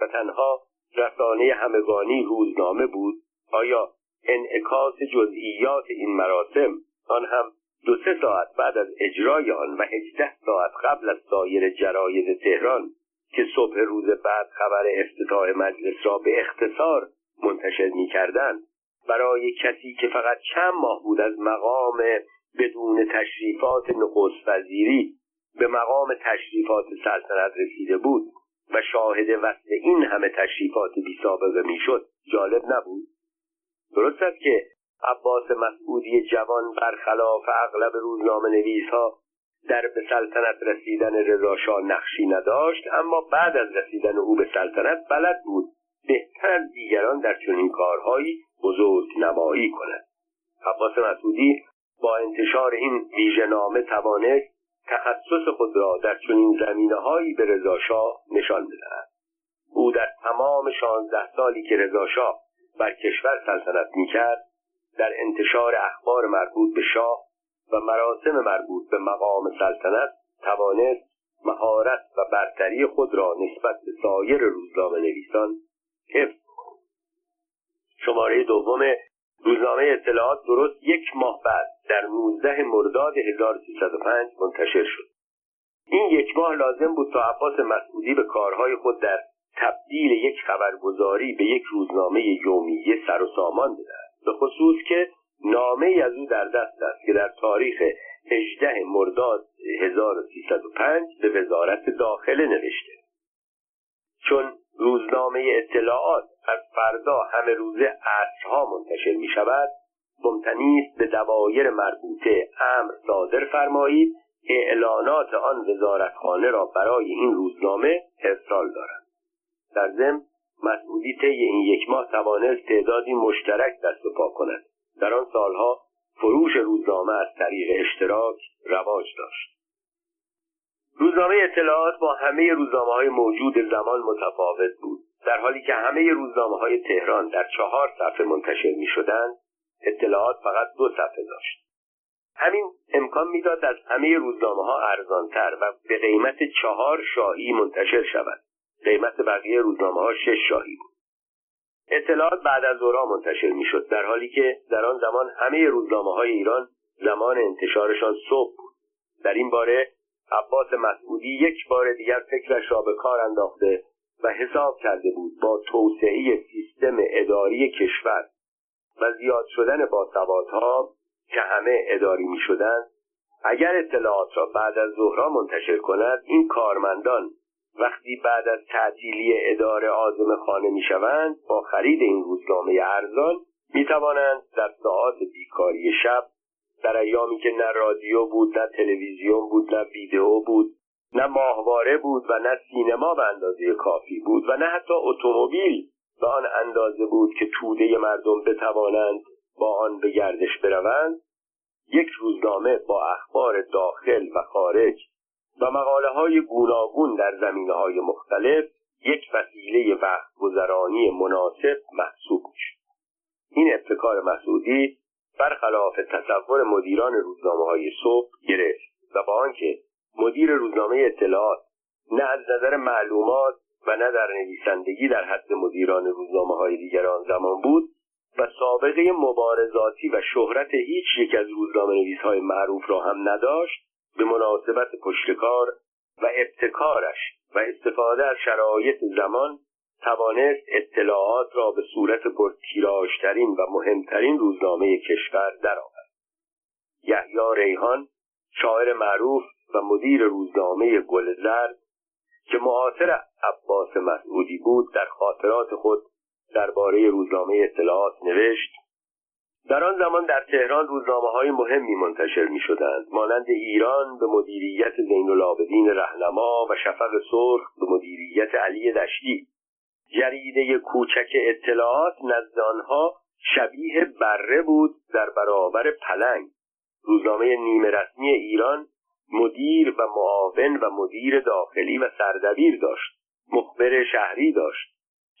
و تنها رسانه همگانی روزنامه بود، آیا انعکاس جزئیات این مراسم، آن هم دو سه ساعت بعد از اجرای آن و هجده ساعت قبل از سایر جراید تهران که صبح روز بعد خبر افتتاح مجلس را به اختصار منتشر می کردند، برای کسی که فقط چند ماه بود از مقام بدون تشریفات نخست وزیری به مقام تشریفات سلطنت رسیده بود و شاهد وصل این همه تشریفات بی سابقه می شد، جالب نبود؟ درست است که عباس مسعودی جوان برخلاف اغلب روزنامه نویس‌ها در به سلطنت رسیدن رضا شاه نقشی نداشت، اما بعد از رسیدن او به سلطنت بلد بود بهتر از دیگران در چنین کارهایی بزرگ نمایی کند. عباس مسعودی با انتشار این ویژه‌نامه توانست تخصص خود را در چنین زمینه‌هایی به رضا شاه نشان دهد. او در تمام شانزده سالی که رضا شاه بر کشور سلطنت می‌کرد در انتشار اخبار مربوط به شاه و مراسم مربوط به مقام سلطنت توانست مهارت و برتری خود را نسبت به سایر روزنامه‌نویسان حفظ کند. شماره دوم روزنامه اطلاعات درست یک ماه بعد در نوزده مرداد هزار و سیصد و پنج منتشر شد. این یک ماه لازم بود تا عباس مسعودی به کارهای خود در تبدیل یک خبرگزاری به یک روزنامه یومیه سر و سامان بدهد، به خصوص که نامه‌ای از او در دست است که در تاریخ هجدهم مرداد هزار و سیصد و پنج به وزارت داخله نوشته: چون روزنامه اطلاعات از فردا همه روزه عصرها منتشر می شود، ممتنی است به دوایر مربوطه امر صادر فرمایید اعلانات آن وزارتخانه را برای این روزنامه ارسال دارد. در ضمن مسعودی طی این یک ماه توانست تعدادی مشترک دست و پا کند. در آن سالها فروش روزنامه از طریق اشتراک رواج داشت. روزنامه اطلاعات با همه روزنامه‌های موجود زمان متفاوت بود. در حالی که همه روزنامه‌های تهران در چهار صفحه منتشر می‌شدند، اطلاعات فقط دو صفحه داشت. همین امکان می‌داد از همه روزنامه‌ها ارزان‌تر و به قیمت چهار شاهی منتشر شود. قیمت بقیه روزنامه‌ها شش شاهی بود. اطلاعات بعد از ظهر منتشر می‌شد، در حالی که در آن زمان همه روزنامه‌های ایران زمان انتشارشان صبح بود. در این باره عباس مسعودی یک بار دیگر فکرش را به کار انداخته و حساب کرده بود با توسعه سیستم اداری کشور و زیاد شدن باسوادها که همه اداری می‌شدند، اگر اطلاعات را بعد از ظهر منتشر کند، این کارمندان وقتی بعد از تعطیلی اداره عازم خانه میشوند، با خرید این روزنامه ارزان میتوانند در ساعات بیکاری شب، در ایامی که نه رادیو بود، نه تلویزیون بود، نه ویدئو بود، نه ماهواره بود و نه سینما به اندازه کافی بود و نه حتی اتومبیل به آن اندازه بود که توده مردم بتوانند با آن به گردش بروند، یک روزنامه با اخبار داخل و خارج و مقاله‌های گوناگون در زمینه‌های مختلف یک وسیله وقت‌گذرانی مناسب محسوب می‌شد. این ابتکار مسعودی برخلاف تصور مدیران روزنامه‌های صبح گرفت و با آنکه مدیر روزنامه اطلاعات نه از نظر معلومات و نه در نویسندگی در حد مدیران روزنامه‌های دیگر آن زمان بود و سابقه مبارزاتی و شهرت هیچ یک از روزنامه‌نویس‌های معروف را هم نداشت، به مناسبت پشتکار و ابتکارش و استفاده از شرایط زمان توانست اطلاعات را به صورت پرتیراژترین و مهمترین روزنامه کشور درآورد. یحیی ریحان، شاعر معروف و مدیر روزنامه گلزرد که معاصر عباس مسعودی بود، در خاطرات خود درباره روزنامه اطلاعات نوشت: در آن زمان در تهران روزنامه‌های مهمی منتشر می‌شدند، مانند ایران به مدیریت زینالعابدین رهنما و شفق سرخ به مدیریت علی دشتی. جریده کوچک اطلاعات نزد آنها شبیه بره بود در برابر پلنگ. روزنامه نیمه رسمی ایران مدیر و معاون و مدیر داخلی و سردبیر داشت، مخبر شهری داشت.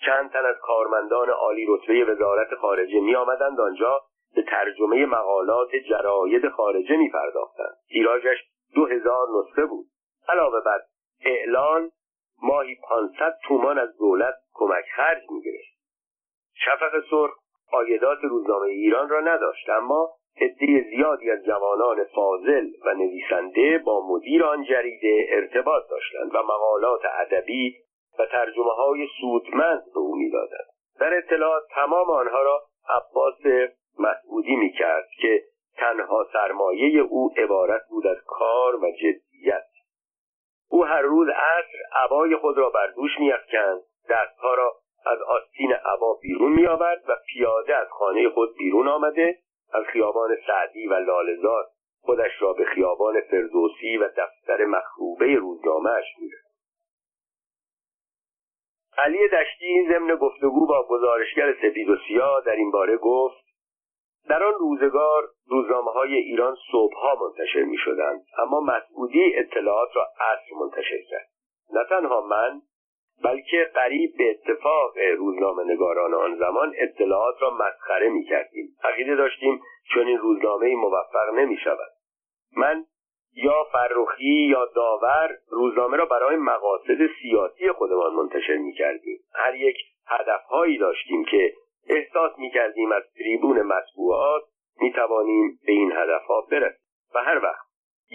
چند تن از کارمندان عالی رتبه وزارت خارجه می‌آمدند آنجا به ترجمه مقالات جراید خارجه می پرداختند. تیراژش دو هزار نسخه بود. علاوه بر اعلان ماهی پانصد تومان از دولت کمک خرج می گرفت. شفق سرخ عایدات روزنامه ایران را نداشت، اما عده زیادی از جوانان فاضل و نویسنده با مدیر آن جریده ارتباط داشتند و مقالات ادبی و ترجمه‌های سودمند به او می‌دادند. در اطلاعات تمام آنها را عباس مسعودی می‌کرد که تنها سرمایه او عبارت بود از کار و جدیت. او هر روز عصر عبای خود را بر دوش می‌افکند، دست‌ها را از آستین عبا بیرون می‌آورد و پیاده از خانه خود بیرون آمده از خیابان سعدی و لاله‌زار خودش را به خیابان فردوسی و دفتر مخروبه روزنامه‌اش می‌رساند. علی دشتی ضمن گفتگو با گزارشگر سپید و سیاه در این باره گفت: در آن روزگار روزنامه‌های ایران صبح‌ها منتشر می‌شدند، اما مسعودی اطلاعات را عصر منتشر کرد. نه تنها من بلکه قریب به اتفاق روزنامه‌نگاران آن زمان اطلاعات را مسخره می‌کردیم. عقیده داشتیم چون این روزنامه‌ای موفق نمی‌شود. من یا فروخی یا داور روزنامه را برای مقاصد سیاسی خودمان منتشر می‌کردیم. هر یک هدف‌هایی داشتیم که احساس می‌کردیم از تریبون مطبوعات می‌توانیم به این هدف‌ها برسیم و هر وقت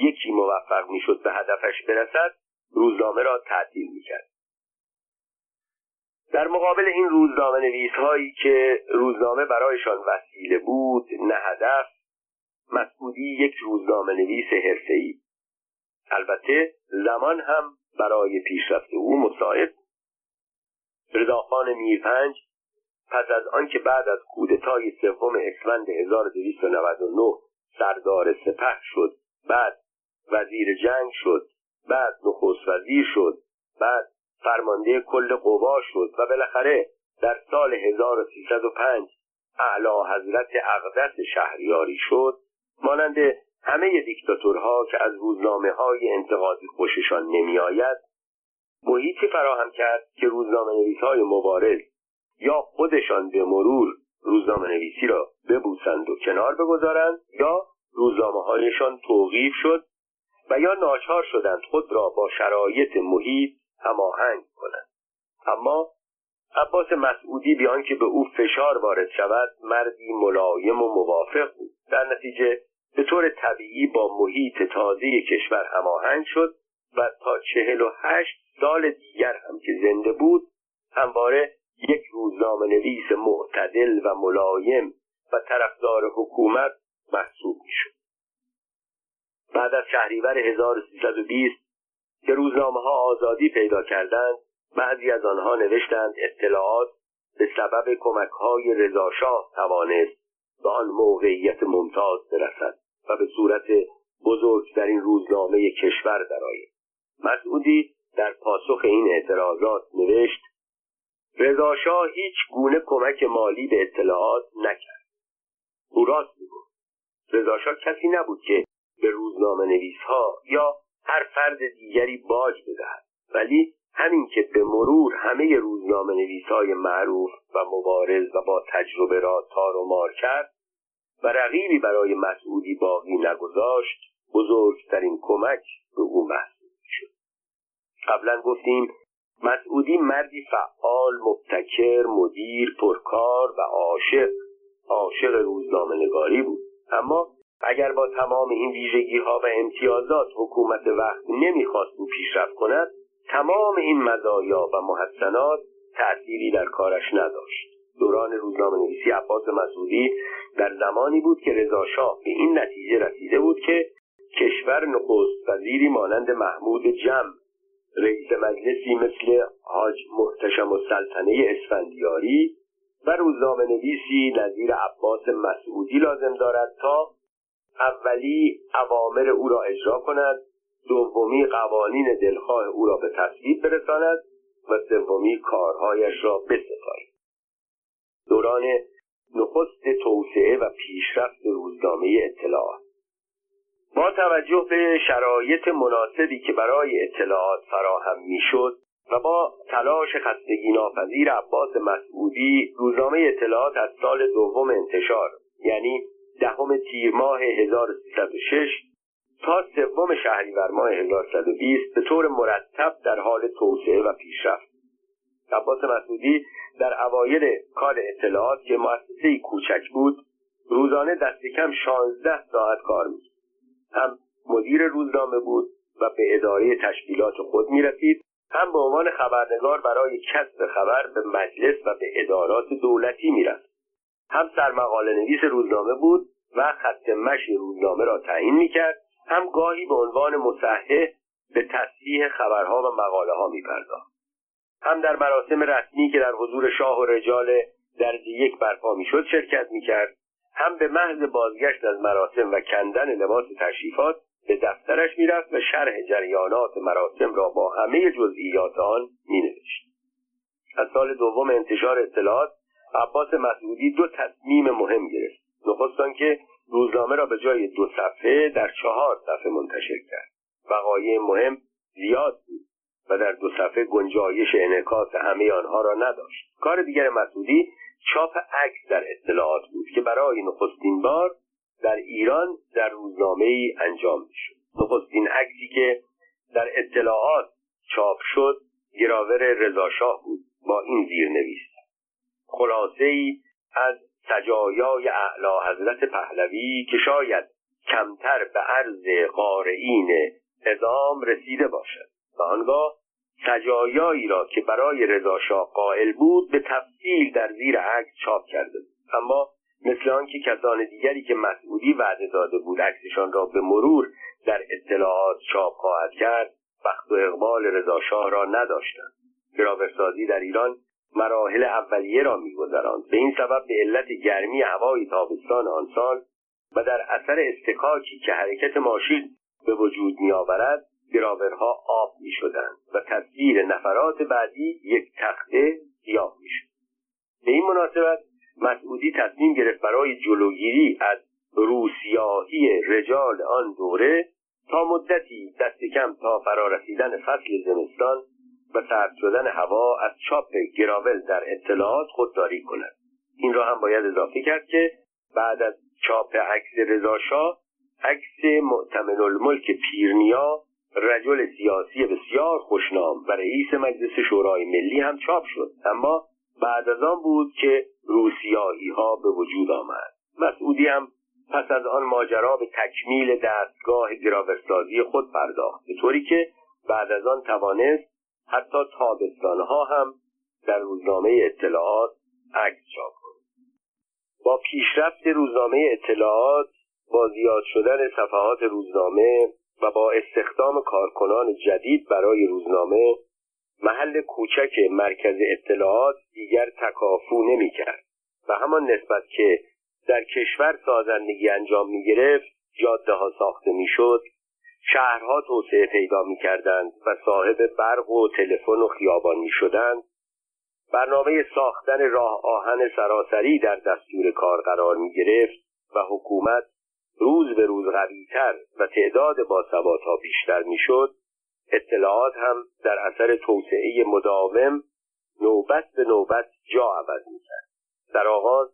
یکی موفق می‌شد به هدفش برسد روزنامه را تعطیل می‌کرد. در مقابل این روزنامه نویس‌هایی که روزنامه برایشان وسیله بود نه هدف، مسعودی یک روزنامه نویس حرفه‌ای، البته زمان هم برای پیشرفت او مساعد. رضاخان میرپنج پس از آنکه بعد از کودتای سوم اسفند هزار و دویست و نود و نه سردار سپه شد، بعد وزیر جنگ شد، بعد نخست وزیر شد، بعد فرمانده کل قوا شد و بالاخره در سال هزار و سیصد و پنج اعلی حضرت اقدس شهریاری شد، مانند همه دیکتاتورها که از روزنامه‌های انتقادی خوششان نمی‌آید، محیطی فراهم کرد که روزنامه‌نویس‌های مبارز یا خودشان به مرور روزنامه‌نویسی را ببوسند و کنار بگذارند یا روزنامه‌هایشان توقیف شد و یا ناچار شدند خود را با شرایط محیط هماهنگ کنند. اما عباس مسعودی بیان که به او فشار وارد شود مردی ملایم و موافق بود. در نتیجه به طور طبیعی با محیط تازه کشور هماهنگ شد و تا چهل و هشت سال دیگر هم که زنده بود همواره یک روزنامه نویس معتدل و ملایم و طرفدار حکومت محسوب می شد. بعد از شهریور هزار و سیصد و بیست که روزنامه‌ها آزادی پیدا کردند، بعضی از آنها نوشتند اطلاعات به سبب کمک‌های رضا شاه توانست به آن موقعیت ممتاز برسد و به صورت بزرگترین روزنامه کشور درآید. مسعودی در پاسخ این اعتراضات نوشت: رضا شاه هیچ گونه کمک مالی به اطلاعات نکرد. او راست می‌گفت. رضا شاه کسی نبود که به روزنامه‌نویس‌ها یا هر فرد دیگری باج بدهد، ولی همین که به مرور همه روزنامه نویسای معروف و مبارز و با تجربه را تار و مار کرد و رقیبی برای مسعودی باقی نگذاشت بزرگترین کمک به او محسوب شد. قبلا گفتیم مسعودی مردی فعال، مبتکر، مدیر، پرکار و عاشق عاشق روزنامه نگاری بود، اما اگر با تمام این ویژگی‌ها و امتیازات حکومت وقت نمی‌خواست او پیشرفت کند، تمام این مزایا و محسنات تأثیری در کارش نداشت. دوران روزنامه‌نویسی عباس مسعودی در زمانی بود که رضا شاه به این نتیجه رسیده بود که کشور نخست وزیری مانند محمود جم، رئیس مجلسی مثل حاج محتشم السلطنه اسفندیاری و روزنامه‌نویسی نظیر عباس مسعودی لازم دارد تا اولی اوامر او را اجرا کند، دومی قوانین دلخواه او را به تصویب برساند و سومی کارهایش را بسپارد. دوران نخست توسعه و پیشرفت روزنامه اطلاعات. با توجه به شرایط مناسبی که برای اطلاعات فراهم میشد و با تلاش خستگی ناپذیر عباس مسعودی، روزنامه اطلاعات از سال دوم انتشار یعنی دهم تیر ماه هزار و سیصد و شش تا سوم شهریور ماه هزار و صد و بیست به طور مرتب در حال توسعه و پیشرفت. عباس مسعودی در اوایل کار اطلاعات که مؤسسه‌ای کوچک بود، روزانه دست کم شانزده ساعت کار می‌کرد. هم مدیر روزنامه بود و به اداره تشکیلات خود می‌رسید، هم به عنوان خبرنگار برای کسب خبر به مجلس و به ادارات دولتی می‌رفت. هم سرمقاله نویس روزنامه بود و خط مشی روزنامه را تعیین می‌کرد، هم گاهی به عنوان مصحح به تصحیح خبرها و مقاله‌ها می‌پرداخت. هم در مراسم رسمی که در حضور شاه و رجال درجه یک برپا میشد شرکت میکرد، هم به محض بازگشت از مراسم و کندن لباس تشریفات به دفترش میرفت و شرح جریانات مراسم را با همه جزئیات آن مینوشت. از سال دوم انتشار اطلاعات، عباس مسعودی دو تصمیم مهم گرفت. نخست آنکه روزنامه را به جای دو صفحه در چهار صفحه منتشر کرد. وقایع مهم زیاد بود و در دو صفحه گنجایش انعکاس همه آنها را نداشت. کار دیگر مسعودی چاپ عکس در اطلاعات بود که برای نخستین بار در ایران در روزنامه‌ای انجام می‌شد. نخستین عکسی که در اطلاعات چاپ شد، گراور رضا شاه بود با این زیرنویس: خلاصه‌ای از سجایای اعلی حضرت پهلوی که شاید کمتر به عرض قارئین اعظم رسیده باشد. و آنگاه سجایایی را که برای رضا شاه قائل بود به تفصیل در زیر عکس چاپ کرده بود، اما مثل آنکه کسان دیگری که مسعودی وعده داده بود عکسشان را به مرور در اطلاعات چاپ خواهد کرد، بخت و اقبال رضا شاه را نداشتند. گراورسازی در ایران مراحل اولیه را می‌گذراند. به این سبب به علت گرمی هوای تابستان آن سال و در اثر استکاکی که حرکت ماشین به وجود می‌آورد، گراورها آب می شدند و تصویر نفرات بعدی یک تخته سیاه می شد. به این مناسبت مسعودی تصمیم گرفت برای جلوگیری از روسیاهی رجال آن دوره تا مدتی دست کم تا فرارسیدن فصل زمستان و سرد شدن هوا از چاپ گراول در اطلاعات خودداری کند. این را هم باید اضافه کرد که بعد از چاپ عکس رضا شاه، عکس مؤتمن الملک پیرنیا، رجل سیاسی بسیار خوشنام و رئیس مجلس شورای ملی هم چاپ شد، اما بعد از آن بود که روسیایی ها به وجود آمد. مسعودی هم پس از آن ماجرا به تکمیل دستگاه گراورسازی خود پرداخت، به طوری که بعد از آن توانست حتی تابستان ها هم در روزنامه اطلاعات عکس چاپ کند. با پیشرفت روزنامه اطلاعات، با زیاد شدن صفحات روزنامه و با استخدام کارکنان جدید برای روزنامه، محل کوچک مرکز اطلاعات دیگر تکافو نمی کرد و همان نسبت که در کشور سازندگی انجام می گرفت، جاده ها ساخته می شد، شهرها توسعه پیدا می کردند و صاحب برق و تلفن و خیابان می شدند. برنامه ساختن راه آهن سراسری در دستور کار قرار می گرفت و حکومت روز به روز قوی‌تر و تعداد باسوادها بیشتر میشد. اطلاعات هم در اثر توسعه مداوم نوبت به نوبت جا عوض می‌کرد. در آغاز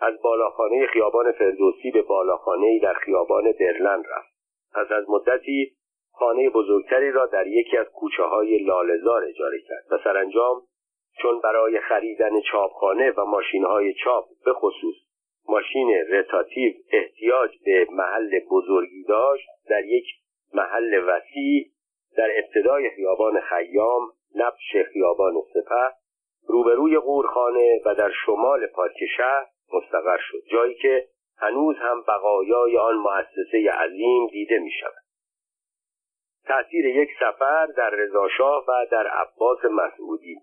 از بالاخانه خیابان فردوسی به بالاخانه‌ای در خیابان برلن رفت. پس از مدتی خانه بزرگتری را در یکی از کوچه‌های لاله‌زار اجاره کرد و سرانجام چون برای خریدن چاپخانه و ماشین‌های چاپ به خصوص ماشین رتاتیو احتیاج به محل بزرگی داشت، در یک محل وسیع در ابتدای خیابان خیام، نبش خیابان سپه، روبروی قورخانه و در شمال پارک شهر مستقر شد، جایی که هنوز هم بقایای آن مؤسسه عظیم دیده می شود. تأثیر یک سفر در رضا شاه و در عباس مسعودی.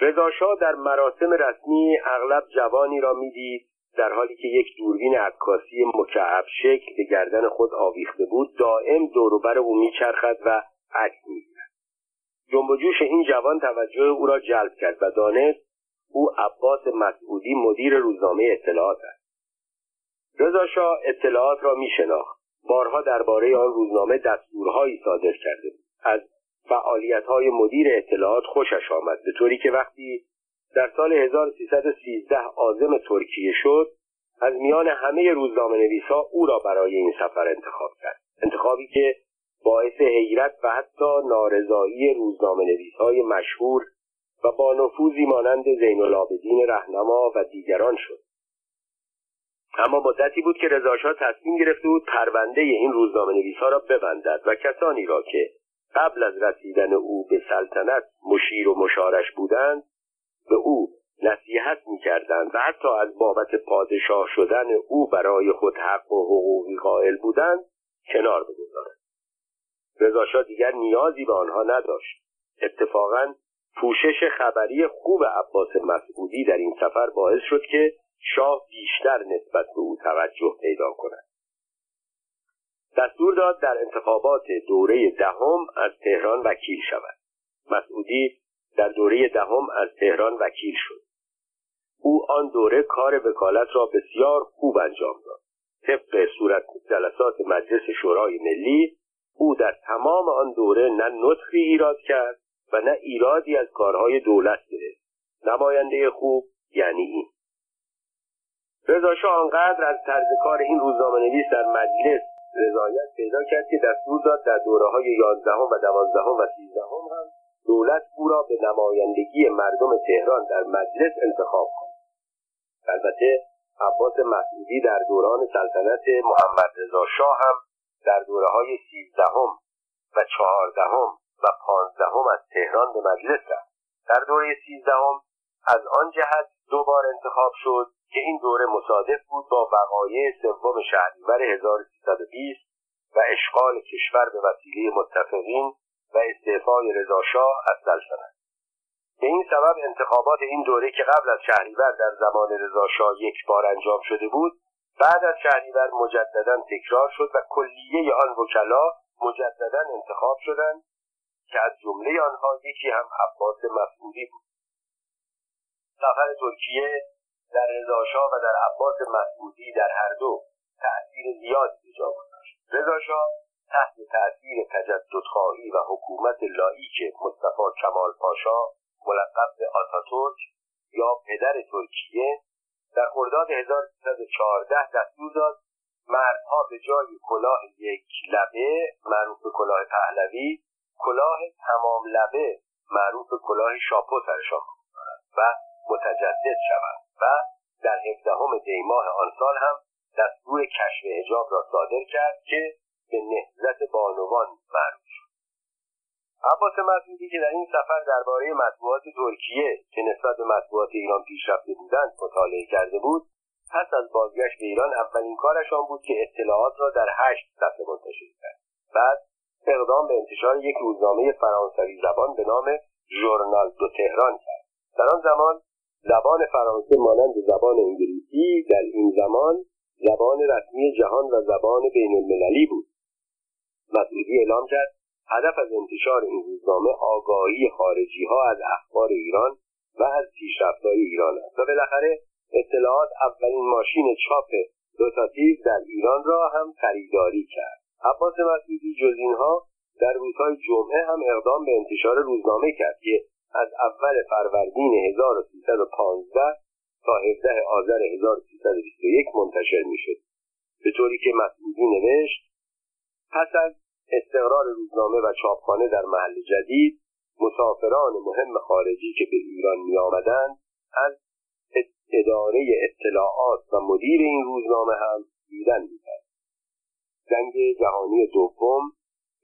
رضا شاه در مراسم رسمی اغلب جوانی را می‌دید در حالی که یک دوربین عکاسی مکعب شکل به گردن خود آویخته بود، دائم دور و بر او می‌چرخید و عکس می‌گرفت. جنب و جوش این جوان توجه او را جلب کرد و دانست او عباس مسعودی مدیر روزنامه اطلاعات است. رضا شاه اطلاعات را می‌شناخت، بارها درباره آن روزنامه دستورهایی صادر کرده بود. از فعالیت‌های مدیر اطلاعات خوشش آمد، به طوری که وقتی در سال هزار و سیصد و سیزده عازم ترکیه شد، از میان همه روزنامه‌نویس‌ها او را برای این سفر انتخاب کرد. انتخابی که باعث حیرت و حتی نارضایی روزنامه‌نویس‌های مشهور و با نفوذی مانند زینالعابدین رهنما و دیگران شد. اما مدتی بود که رضا شاه تصمیم گرفته بود پرونده این روزنامه‌نویس‌ها را ببندد و کسانی را که قبل از رسیدن او به سلطنت مشیر و مشارش بودند به او نصیحت می‌کردند و حتی از بابت پادشاه شدن او برای خود حق و حقوقی قائل بودند کنار بگذارند. رضا شاه دیگر نیازی به آنها نداشت. اتفاقاً پوشش خبری خوب عباس مسعودی در این سفر باعث شد که شاه بیشتر نسبت به او توجه پیدا کند. دستور داد در انتخابات دوره دهم از تهران وکیل شود. مسعودی در دوره دهم از تهران وکیل شد. او آن دوره کار وکالت را بسیار خوب انجام داد. طبق صورت جلسات مجلس شورای ملی او در تمام آن دوره نه نطقی ایراد کرد و نه ایرادی از کارهای دولت گرفت. نماینده خوب یعنی این. رضا شاه آنقدر از طرز کار این روزنامه‌نویس در مجلس رضایت پیدا کرد که دستور داد در دوره‌های یازدهم و دوازدهم و سیزدهم هم دولت او را به نمایندگی مردم تهران در مجلس انتخاب کند. البته عباس مسعودی در دوران سلطنت محمد رضا شاه هم در دوره‌های سیزدهم و چهاردهم و پانزدهم از تهران به مجلس رفت. در دوره سیزدهم از آن جهت دوبار انتخاب شد که این دوره مصادف بود با وقایع سوم شهریور هزار و سیصد و بیست و اشغال کشور به وسیله متفقین و استعفای رضا شاه از سلطنت. به این سبب انتخابات این دوره که قبل از شهریور در زمان رضا شاه یک بار انجام شده بود، بعد از شهریور مجددا تکرار شد و کلیه آن وکلا مجددا انتخاب شدند که از جمله آنها یکی هم عباس مسعودی بود. سفر ترکیه در رضا شاه و در عباس مسعودی در هر دو تأثیر زیادی به جا گذاشت. رضا شاه تحت تأثیر تجددخواهی و حکومت لاییک مصطفی کمال پاشا ملقب به آتاتورک یا پدر ترکیه در خرداد هزار و سیصد و چهارده دستور داد مردها به جای کلاه یک لبه معروف به کلاه پهلوی، کلاه تمام لبه معروف به کلاه شاپو سرشان کنند و متجدد شوند و در هفدهم دی ماه آن سال هم دستور کشف حجاب را صادر کرد که به نهضت بانوان معروف شد. عباس مسعودی که در این سفر درباره مطبوعات ترکیه که نسبت به مطبوعات ایران پیشرفته بودند مطالعه کرده بود، پس از بازگشت به ایران اولین کارش آن بود که اطلاعات را در هشت صفحه منتشر کرد. بعد اقدام به انتشار یک روزنامه فرانسوی زبان به نام ژورنال دو تهران کرد. در آن زمان زبان فرانسه مانند زبان انگلیسی در این زمان زبان رسمی جهان و زبان بین المللی بود. مسعودی اعلام کرد هدف از انتشار این روزنامه آگاهی خارجی ها از اخبار ایران و از پیشرفت‌های ایران است و بالاخره اطلاعات اولین ماشین چاپ روتاتیو در ایران را هم خریداری کرد. عباس مسعودی جز اینها در روزهای جمعه هم اقدام به انتشار روزنامه کرد که از اول فروردین هزار و سیصد و پانزده تا هفدهم آذر هزار و سیصد و بیست و یک منتشر می‌شد. به طوری که مسعودی نوشت پس از استقرار روزنامه و چاپخانه در محل جدید مسافران مهم خارجی که به ایران می آمدند از اداره اطلاعات و مدیر این روزنامه هم دیدن می کرد. جنگ جهانی دوم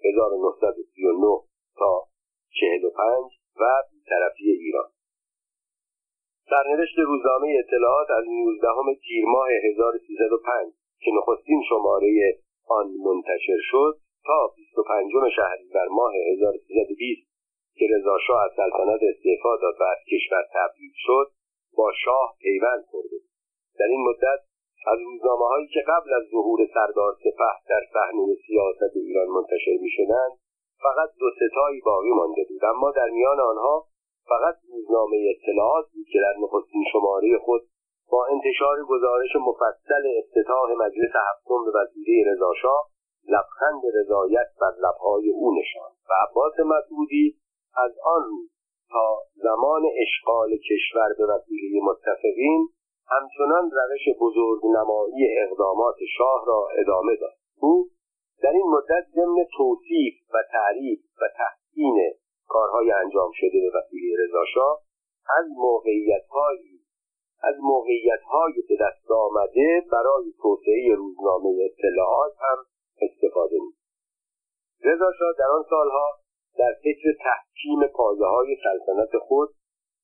هزار و نهصد و سی و نه تا چهل و پنج و بی‌طرفی ایران. سرنوشت روزنامه اطلاعات از نوزدهم تیر ماه هزار و سیصد و پنج که نخستین شماره آن منتشر شد تا بیست و پنجم شهریور ماه هزار و سیصد و بیست که رضا شاه از سلطنت استعفا داد و از کشور تبعید شد با شاه پیوند خورده. در این مدت از روزنامه‌هایی که قبل از ظهور سردار سپه در صحنه سیاست ایران منتشر می‌شدند فقط دو سه تایی باقی مانده بود، اما در میان آنها فقط روزنامه اطلاعات بود که در نخستین شماره خود با انتشار گزارش مفصل افتتاح مجلس هفتم به وزیره رضا شاه لبخند رضایت بر لب‌های او نشاند و عباس مسعودی از آن تا زمان اشغال کشور به وسیله متفقین همچنان روش بزرگ نمایی اقدامات شاه را ادامه داد. او در این مدت ضمن توصیف و تعریف و تحسین کارهای انجام شده به وسیله رضا شاه از موقعیت‌هایی از موقعیت‌هایی که دست آمده برای توسعه روزنامه اطلاعات هم استفاده می‌کرد. رضا شاه در آن سالها در فکر تحکیم پایه‌های سلطنت خود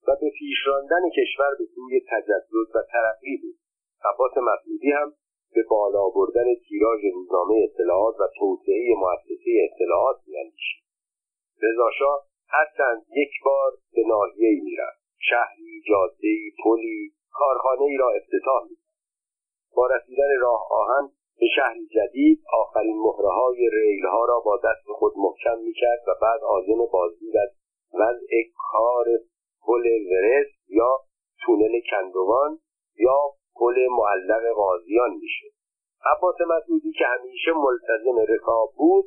و به پیش راندن کشور به سوی تجدد و ترقی بود. عباس مسعودی هم به بالا بردن تیراژ روزنامه اطلاعات و توسعه مؤسسه اطلاعات می‌اندیشید. رضا شاه هرچند یک بار به ناحیه‌ای می‌رفت، شهری، جاده‌ای، پلی، کارخانه‌ای را افتتاح می‌کرد. با رسیدن راه آهن به شهری جدید، آخرین مهره‌های ریل‌ها را با دست خود محکم می‌کرد و بعد عازم بازدید از وضع کار پل ورس یا تونل کندوان یا پل معلق غازیان میشه. عباس مسعودی که همیشه ملتزم رکاب بود،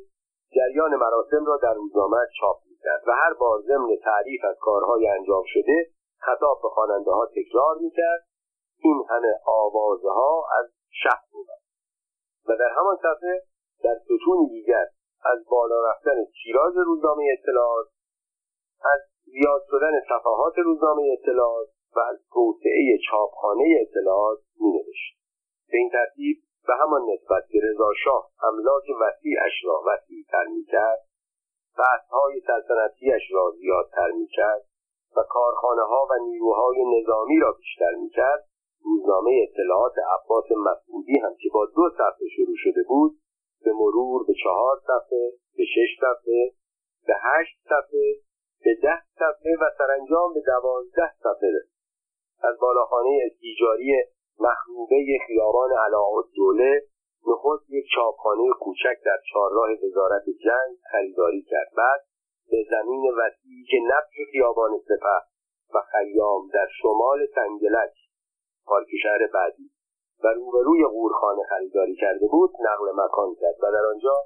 جریان مراسم را در روزنامه چاپ می‌کرد و هر بار ضمن تعریف از کارهای انجام شده خطاب به خواننده‌ها تکرار می‌کرد: این همه آوازها از شهر بود. و در همان صفحه در ستون دیگر از بالا رفتن تیراژ روزنامه اطلاعات، از زیاد شدن صفحات روزنامه اطلاعات و از توسعه چاپخانه اطلاعات می‌نوشت. به این ترتیب به همان نسبت که رضا شاه املاک وسیعش را وسیع‌تر می‌کرد، بست‌های سلطنتی‌اش را زیادتر می‌کرد و کارخانه‌ها و نیروهای نظامی را بیشتر می‌کرد، روزنامه اطلاعات عباس مسعودی هم که با دو صفحه شروع شده بود، به مرور به چهار صفحه، به شش صفحه، به هشت صفحه، به ده صفحه و سرانجام به دوازده صفحه رسید. از بالاخانه تجاری محروبه خیابان علاءالدوله نخست یک چاپخانه کوچک در چهارراه وزارت جنگ خریداری کرد. بعد به زمین وسیعی که نبش خیابان سپه و خیام در شمال سنگلج، پارک شهر بعدی و روبروی قورخانه خریداری کرده بود، نقل مکان کرد و در آنجا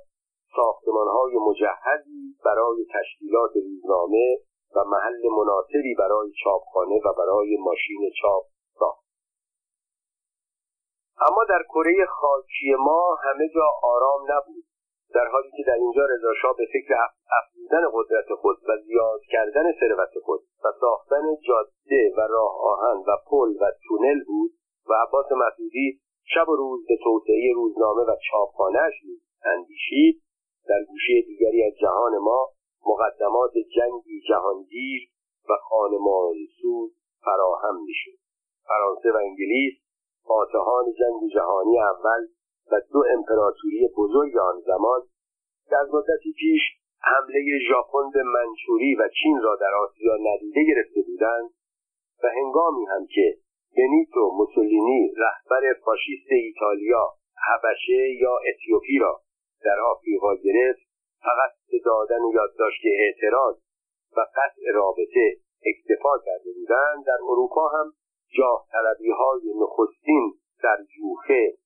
ساختمان‌های مجهزی برای تشکیلات روزنامه و محل مناسبی برای چاپخانه و برای ماشین چاپ ساخت. اما در کره خاکی ما همه جا آرام نبود، در حالی که در اینجا رضا شاه به فکر افزودن قدرت خود و زیاد کردن ثروت خود و ساختن جاده و راه آهن و پل و تونل بود و عباس مسعودی شب و روز به توسعه روزنامه و چاپخانه‌اش اندیشید، در گوشه دیگری از جهان ما مقدمات جنگی جهانگیر و خانمانسوز فراهم می‌شد. فرانسه و انگلیس، فاتحان جنگ جهانی اول و دو امپراتوری بزرگ آن زمان، که از مدتی پیش حمله ژاپن به منچوری و چین را در آسیا ندیده گرفته بودند و هنگامی هم که بنیتو موسولینی رهبر فاشیست ایتالیا حبشه یا اتیوپی را در آفریقا گرفت، فقط به دادن یادداشت اعتراض و قطع رابطه اکتفا کرده بودند، در اروپا هم جاه طلبی‌های نخستین سرجوخه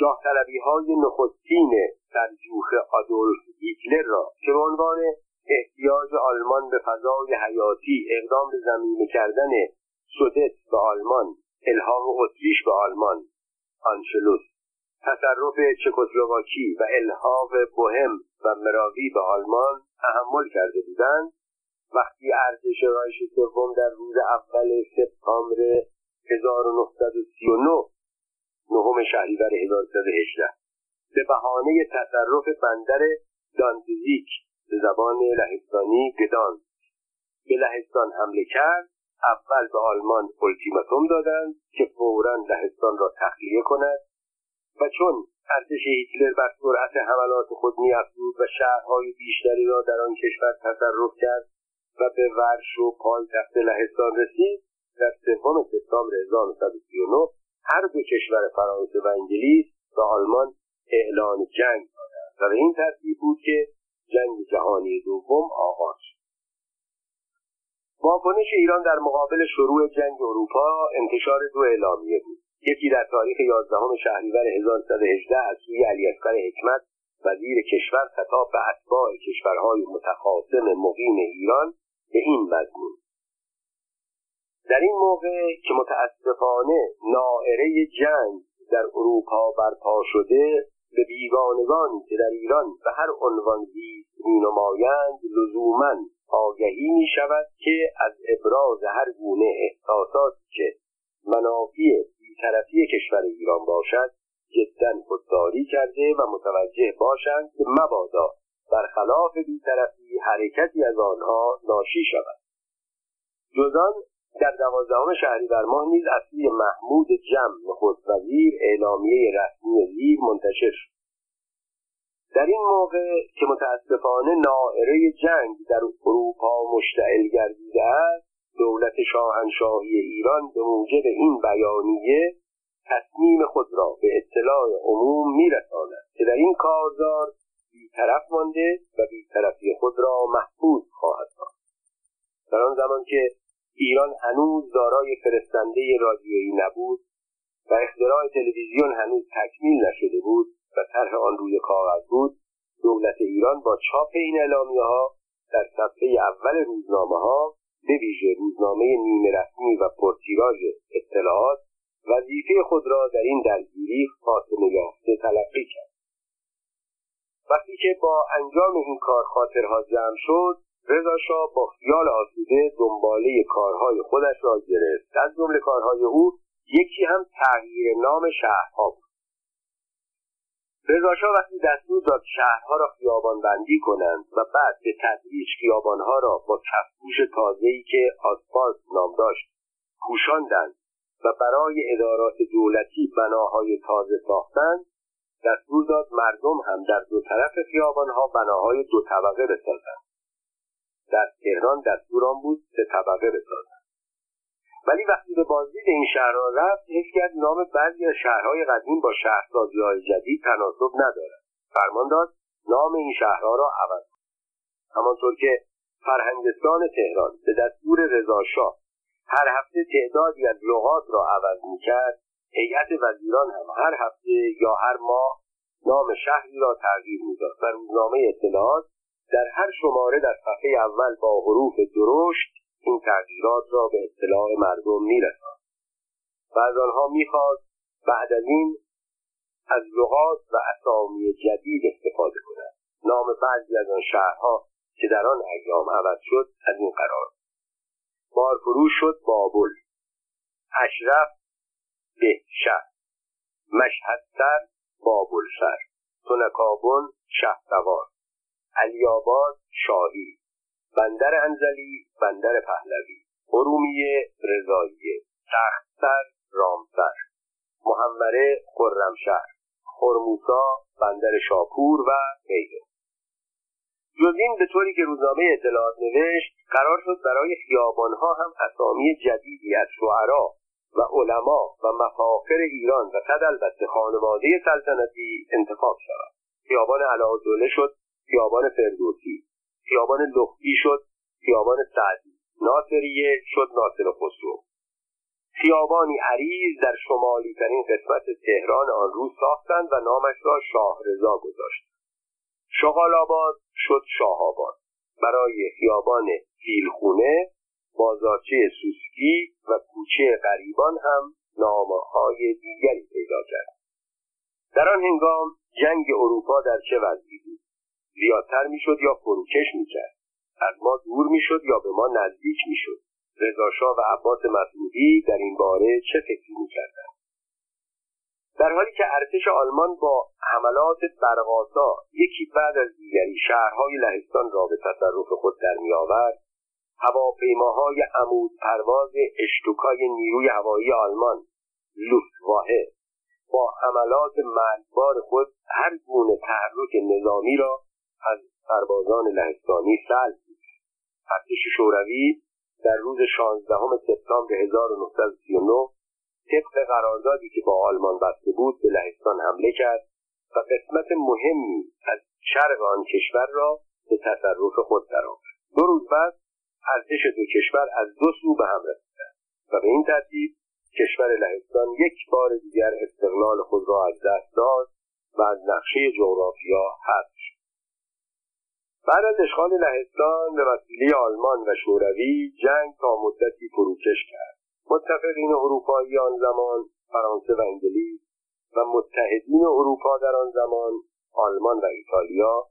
جاه طلبی‌های نخستین سرجوخه آدولف هیتلر را که به عنوان احتیاج آلمان به فضای حیاتی، اقدام به زمینه کردن سودت به آلمان، الحاق اتریش به آلمان آنشلوس، تصرف چکسلواکی و الحاق بوهم و مراوی به آلمان تحمل کرده بودند، وقتی ارتش رایش سوم در روز اول سپتامبر هزار و نهصد و سی و نه نهم شهریور هزار و سیصد و هجده به بهانه تصرف بندر دانزیگ به زبان لهستانی گدان به لهستان حمله کرد، اول به آلمان اولتیماتوم دادند که فوراً لهستان را تخلیه کند و چون ارتش هیتلر بر سرعت حملات خود می‌افزود و شهرهای بیشتری را در آن کشور تصرف کرد و به ورشو پایتخت لهستان رسید، در سوم سپتامبر هزار و نهصد و سی و نه هر دو کشور فرانسه و انگلیس و آلمان اعلان جنگ دادند و به این ترتیب بود که جنگ جهانی دوم آغاز شد. واکنش ایران در مقابل شروع جنگ اروپا انتشار دو اعلامیه بود. یکی در تاریخ یازدهم شهریور هزار و سیصد و هجده از سوی علی اکبر حکمت وزیر کشور خطاب به اتباع کشورهای متخاصم مقیم ایران به این مضمون: در این موقع که متاسفانه ناعره جنگ در اروپا برپا شده، به بیگانگانی که در ایران به هر عنوان زیست می‌نمایند لزوماً آگهی می شود که از ابراز هر گونه احساساتی که منافی بی‌طرفی کشور ایران باشد جداً خودداری کرده و متوجه باشند که مبادا برخلاف بی‌طرفی حرکتی از آنها ناشی شود. جزان در دوازدهم شهریور ماه نیز از سوی محمود جم نخست وزیر اعلامیه رسمی زیر منتشر شد. در این موقع که متاسفانه ناعره جنگ در اروپا مشتعل گردیده است، دولت شاهنشاهی ایران به موجب این بیانیه تصمیم خود را به اطلاع عموم می‌رساند که در این کارزار بی‌طرف مانده و بی‌طرفی خود را محفوظ خواهد داشت. در آن زمان که ایران هنوز دارای فرستنده رادیویی نبود و اختراع تلویزیون هنوز تکمیل نشده بود و طرح آن روی کاغذ بود، دولت ایران با چاپ این اعلامیه‌ها در صفحه اول روزنامه‌ها، به ویژه روزنامه نیمه رسمی و پرتیراژ اطلاعات، وظیفه خود را در این درگیری خاتمه یافته تلقی کرد. وقتی که با انجام این کار خاطرها جمع شد، رضا شاه با خیال آسوده دنباله کارهای خودش را گرفت. از جمله کارهای او یکی هم تغییر نام شهرها بود. رضا شاه وقتی دستور داد شهرها را خیابان بندی کنند و بعد به تدریج خیابانها را با کفپوش تازه‌ای که آسفالت نام داشت پوشاندند و برای ادارات دولتی بناهای تازه ساختند، دستور داد مردم هم در دو طرف خیابانها بناهای دو طبقه بسازند. در تهران دستور آن بود سه طبقه بسازند. ولی وقتی به بازدید این شهرها رفت، حس کرد نام بعضی از شهرهای قدیم با شهرسازی‌های جدید تناسب ندارد. فرمان داد نام این شهرها را عوض کند. همانطور که فرهنگستان تهران به دستور رضا شاه هر هفته تعدادی از لغات را عوض می‌کرد، هیئت وزیران هم هر هفته یا هر ماه نام شهری را تغییر می‌داد و روزنامه اطلاعات در هر شماره در صفحه اول با حروف درشت این تغییرات را به اطلاع مردم می‌رساند و از آنها می‌خواست بعد از این از لغات و اسامی جدید استفاده کنند. نام بعضی از آن شهرها که در آن ایام عوض شد از این قرار: بارفروش شد بابل، اشرف بهشهر، مشهدسر بابلسر، تنکابن شهسوار، علی‌آباد شاهی، بندر انزلی بندر پهلوی، ارومیه رضاییه، تختسر رامسر، محمره خرمشهر، خرموسا بندر شاپور و غیره. جز این به طوری که روزنامه اطلاعات نوشت، قرار شد برای خیابانها هم اسامی جدیدی از شعرا و علما و مفاخر ایران و قد البته خانواده سلطنتی انتخاب شود. خیابان علاءالدوله شد خیابان فردوسی، خیابان لختی شد خیابان سعدی، ناصریه شد ناصر خسرو. خیابانی عریض در شمالی ترین قسمت تهران آن روز ساختند و نامش را شاه رضا گذاشتند. شغال آباد شد شاه آباد. برای خیابان فیلخونه، بازارچه سوسکی و کوچه غریبان هم نامه‌های دیگری پیدا کرد. در آن هنگام جنگ اروپا در چه وضعی بود؟ زیادتر میشد یا فروکش میکرد؟ از ما دور میشد یا به ما نزدیک میشد؟ رضا شاه و عباس مسعودی در این باره چه فکری میکردند؟ در حالی که ارتش آلمان با حملات برق‌آسا یکی بعد از دیگری شهرهای لهستان را به تصرف خود در می‌آورد، هواپیماهای عمود پرواز اشتوکای نیروی هوایی آلمان لوفتوافه با حملات مرگبار خود هر گونه تحرک نظامی را از سربازان لهستانی سلب می‌کرد. ارتش شوروی در روز شانزدهم سپتامبر هزار و نهصد و سی و نه طبق قراردادی که با آلمان بسته بود به لهستان حمله کرد و قسمت مهمی از شرق آن کشور را به تصرف خود درآورد. دو روز بعد ارتش دو کشور از دو سو به هم رسیدند و به این ترتیب کشور لهستان یک بار دیگر استقلال خود را از دست داد و از نقشه جغرافیا حذف شد. بعد از اشغال لهستان به وسیله آلمان و شوروی، جنگ تا مدتی فروکش کرد. متفقین اروپایی آن زمان فرانسه و انگلیس و متحدین اروپا در آن زمان آلمان و ایتالیا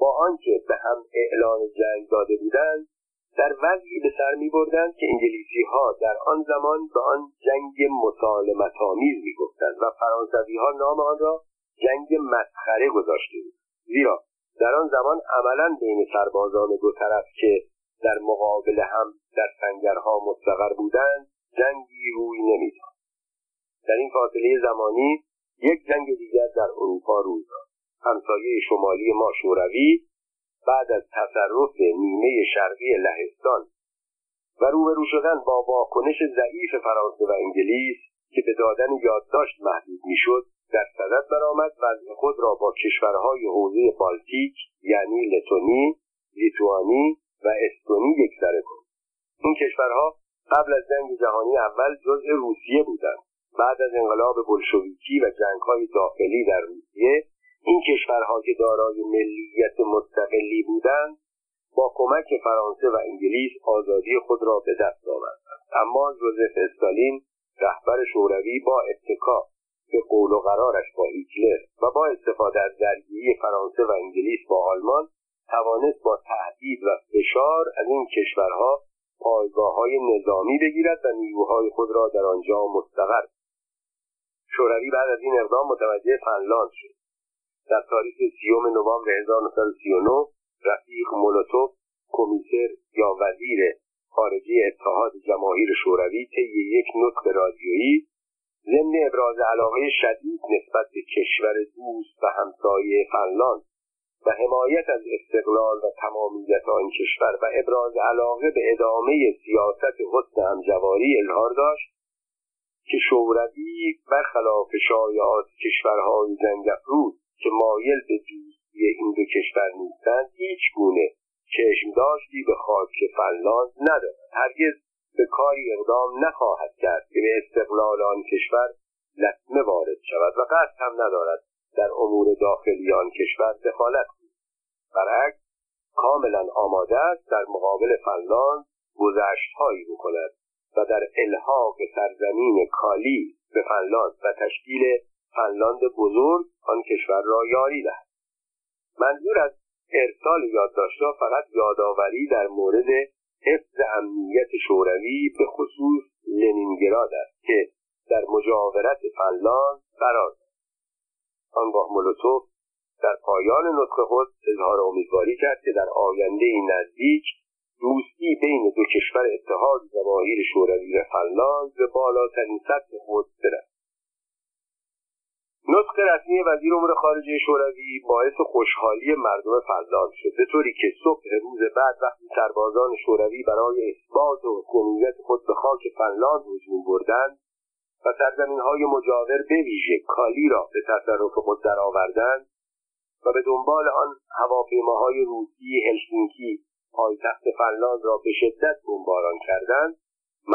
با آنکه به هم اعلان جنگ داده بودند در وضعی به سر می بردند که انگلیسی ها در آن زمان به آن جنگ مسالمت‌آمیز می گفتند و فرانسوی ها نام آن را جنگ مسخره گذاشته بود، زیرا در آن زمان عملاً بین سربازان دو طرف که در مقابل هم در سنگرها مستقر بودند جنگی روی نمی‌داد. در این فاصله زمانی یک جنگ دیگر در اروپا روی داد. همسایه شمالی ما شوروی بعد از تصرف نیمه شرقی لهستان و روبرو شدن با واکنش ضعیف فرانسه و انگلیس که به دادن یادداشت محدود میشد در صدد برآمد وضع خود را با کشورهای حوزه بالتیک یعنی لتونی، لیتوانی و استونی یکسره کرد. این کشورها قبل از جنگ جهانی اول جزء روسیه بودند. بعد از انقلاب بلشویکی و جنگ‌های داخلی در روسیه این کشورها که دارای ملیت مستقلی بودند با کمک فرانسه و انگلیس آزادی خود را به دست آوردند. اما جوزف استالین رهبر شوروی با اتکا به قول و قرارش با هیتلر و با استفاده از درگیری فرانسه و انگلیس با آلمان توانست با تهدید و فشار از این کشورها پایگاه‌های نظامی بگیرد و نیروهای خود را در آنجا مستقر. شوروی بعد از این اقدام متوجه فنلاند شد. در تاریخ سیوم نوامبر هزار و نهصد و سی و نه رفیق مولوتوف کمیسر یا وزیر خارجه اتحاد جماهیر شوروی طی یک نطق رادیویی ضمن ابراز علاقه شدید نسبت به کشور دوست و همسایه فنلاند و حمایت از استقلال و تمامیت آن کشور و ابراز علاقه به ادامه سیاست حسن همجواری اظهار داشت که شوروی برخلاف شایعات کشورهای جنگ‌افروز که مایل به دوستی این دو کشور نیستند هیچ گونه چشم داشتی به خاک فنلاند ندارد، هرگز به کاری اقدام نخواهد کرد که به استقلال آن کشور لطمه وارد شود و قصد هم ندارد در امور داخلی آن کشور دخالت کند. برعکس کاملا آماده است در مقابل فنلاند گذشت‌هایی بکند و در الحاق سرزمین کالی به فنلاند و تشکیل فنلاند بزرگ آن کشور را یاری دهد. منظور از ارسال یادداشت‌ها فقط یادآوری در مورد حفظ امنیت شوروی به خصوص لنینگراد است که در مجاورت فنلاند قرار دارد. آنگاه مولوتوف در پایان نطق خود اظهار امیدواری کرد که در آینده نزدیک دوستی بین دو کشور اتحاد جماهیر شوروی و فنلاند به بالاترین سطح خود برسد. نطق رسمی وزیر امور خارجه شوروی باعث خوشحالی مردم فنلاند شد، به طوری که صبح روز بعد وقتی سربازان شوروی برای اثبات و حکومیت خود به خاک فنلاند هجوم بردند و سرزمین‌های مجاور به ویژه کالی را به تصرف خود درآوردند و به دنبال آن هواپیماهای روسی هلسینکی پایتخت فنلاند را به شدت بمباران کردند،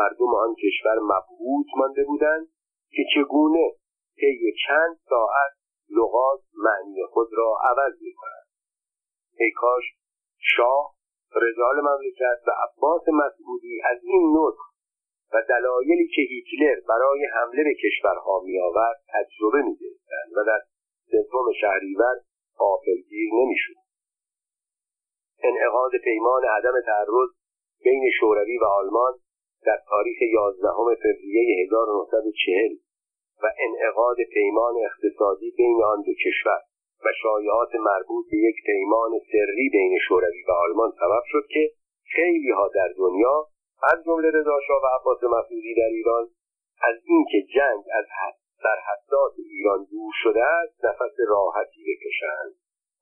مردم آن کشور مبهوت مانده بودند که چگونه طی چند ساعت لغات معنی خود را عوض می‌کنند. ای کاش شاه، رجال مملکت و عباس مسعودی از این نطق و دلایلی که هیتلر برای حمله به کشورها می‌آورد تجربه می‌کردند و در سوم شهریور غافلگیر نمی‌شدند. انعقاد پیمان عدم تعرض بین شوروی و آلمان در تاریخ یازدهم فوریه هزار و نهصد و چهل و انعقاد پیمان اقتصادی بین آن دو کشور و شایعات مربوط به یک پیمان سری بین شوروی و آلمان سبب شد که خیلی ها در دنیا از جمله رضا شاه و عباس مسعودی در ایران از اینکه جنگ از سرحدات ایران دور شده است نفس راحتی بکشند.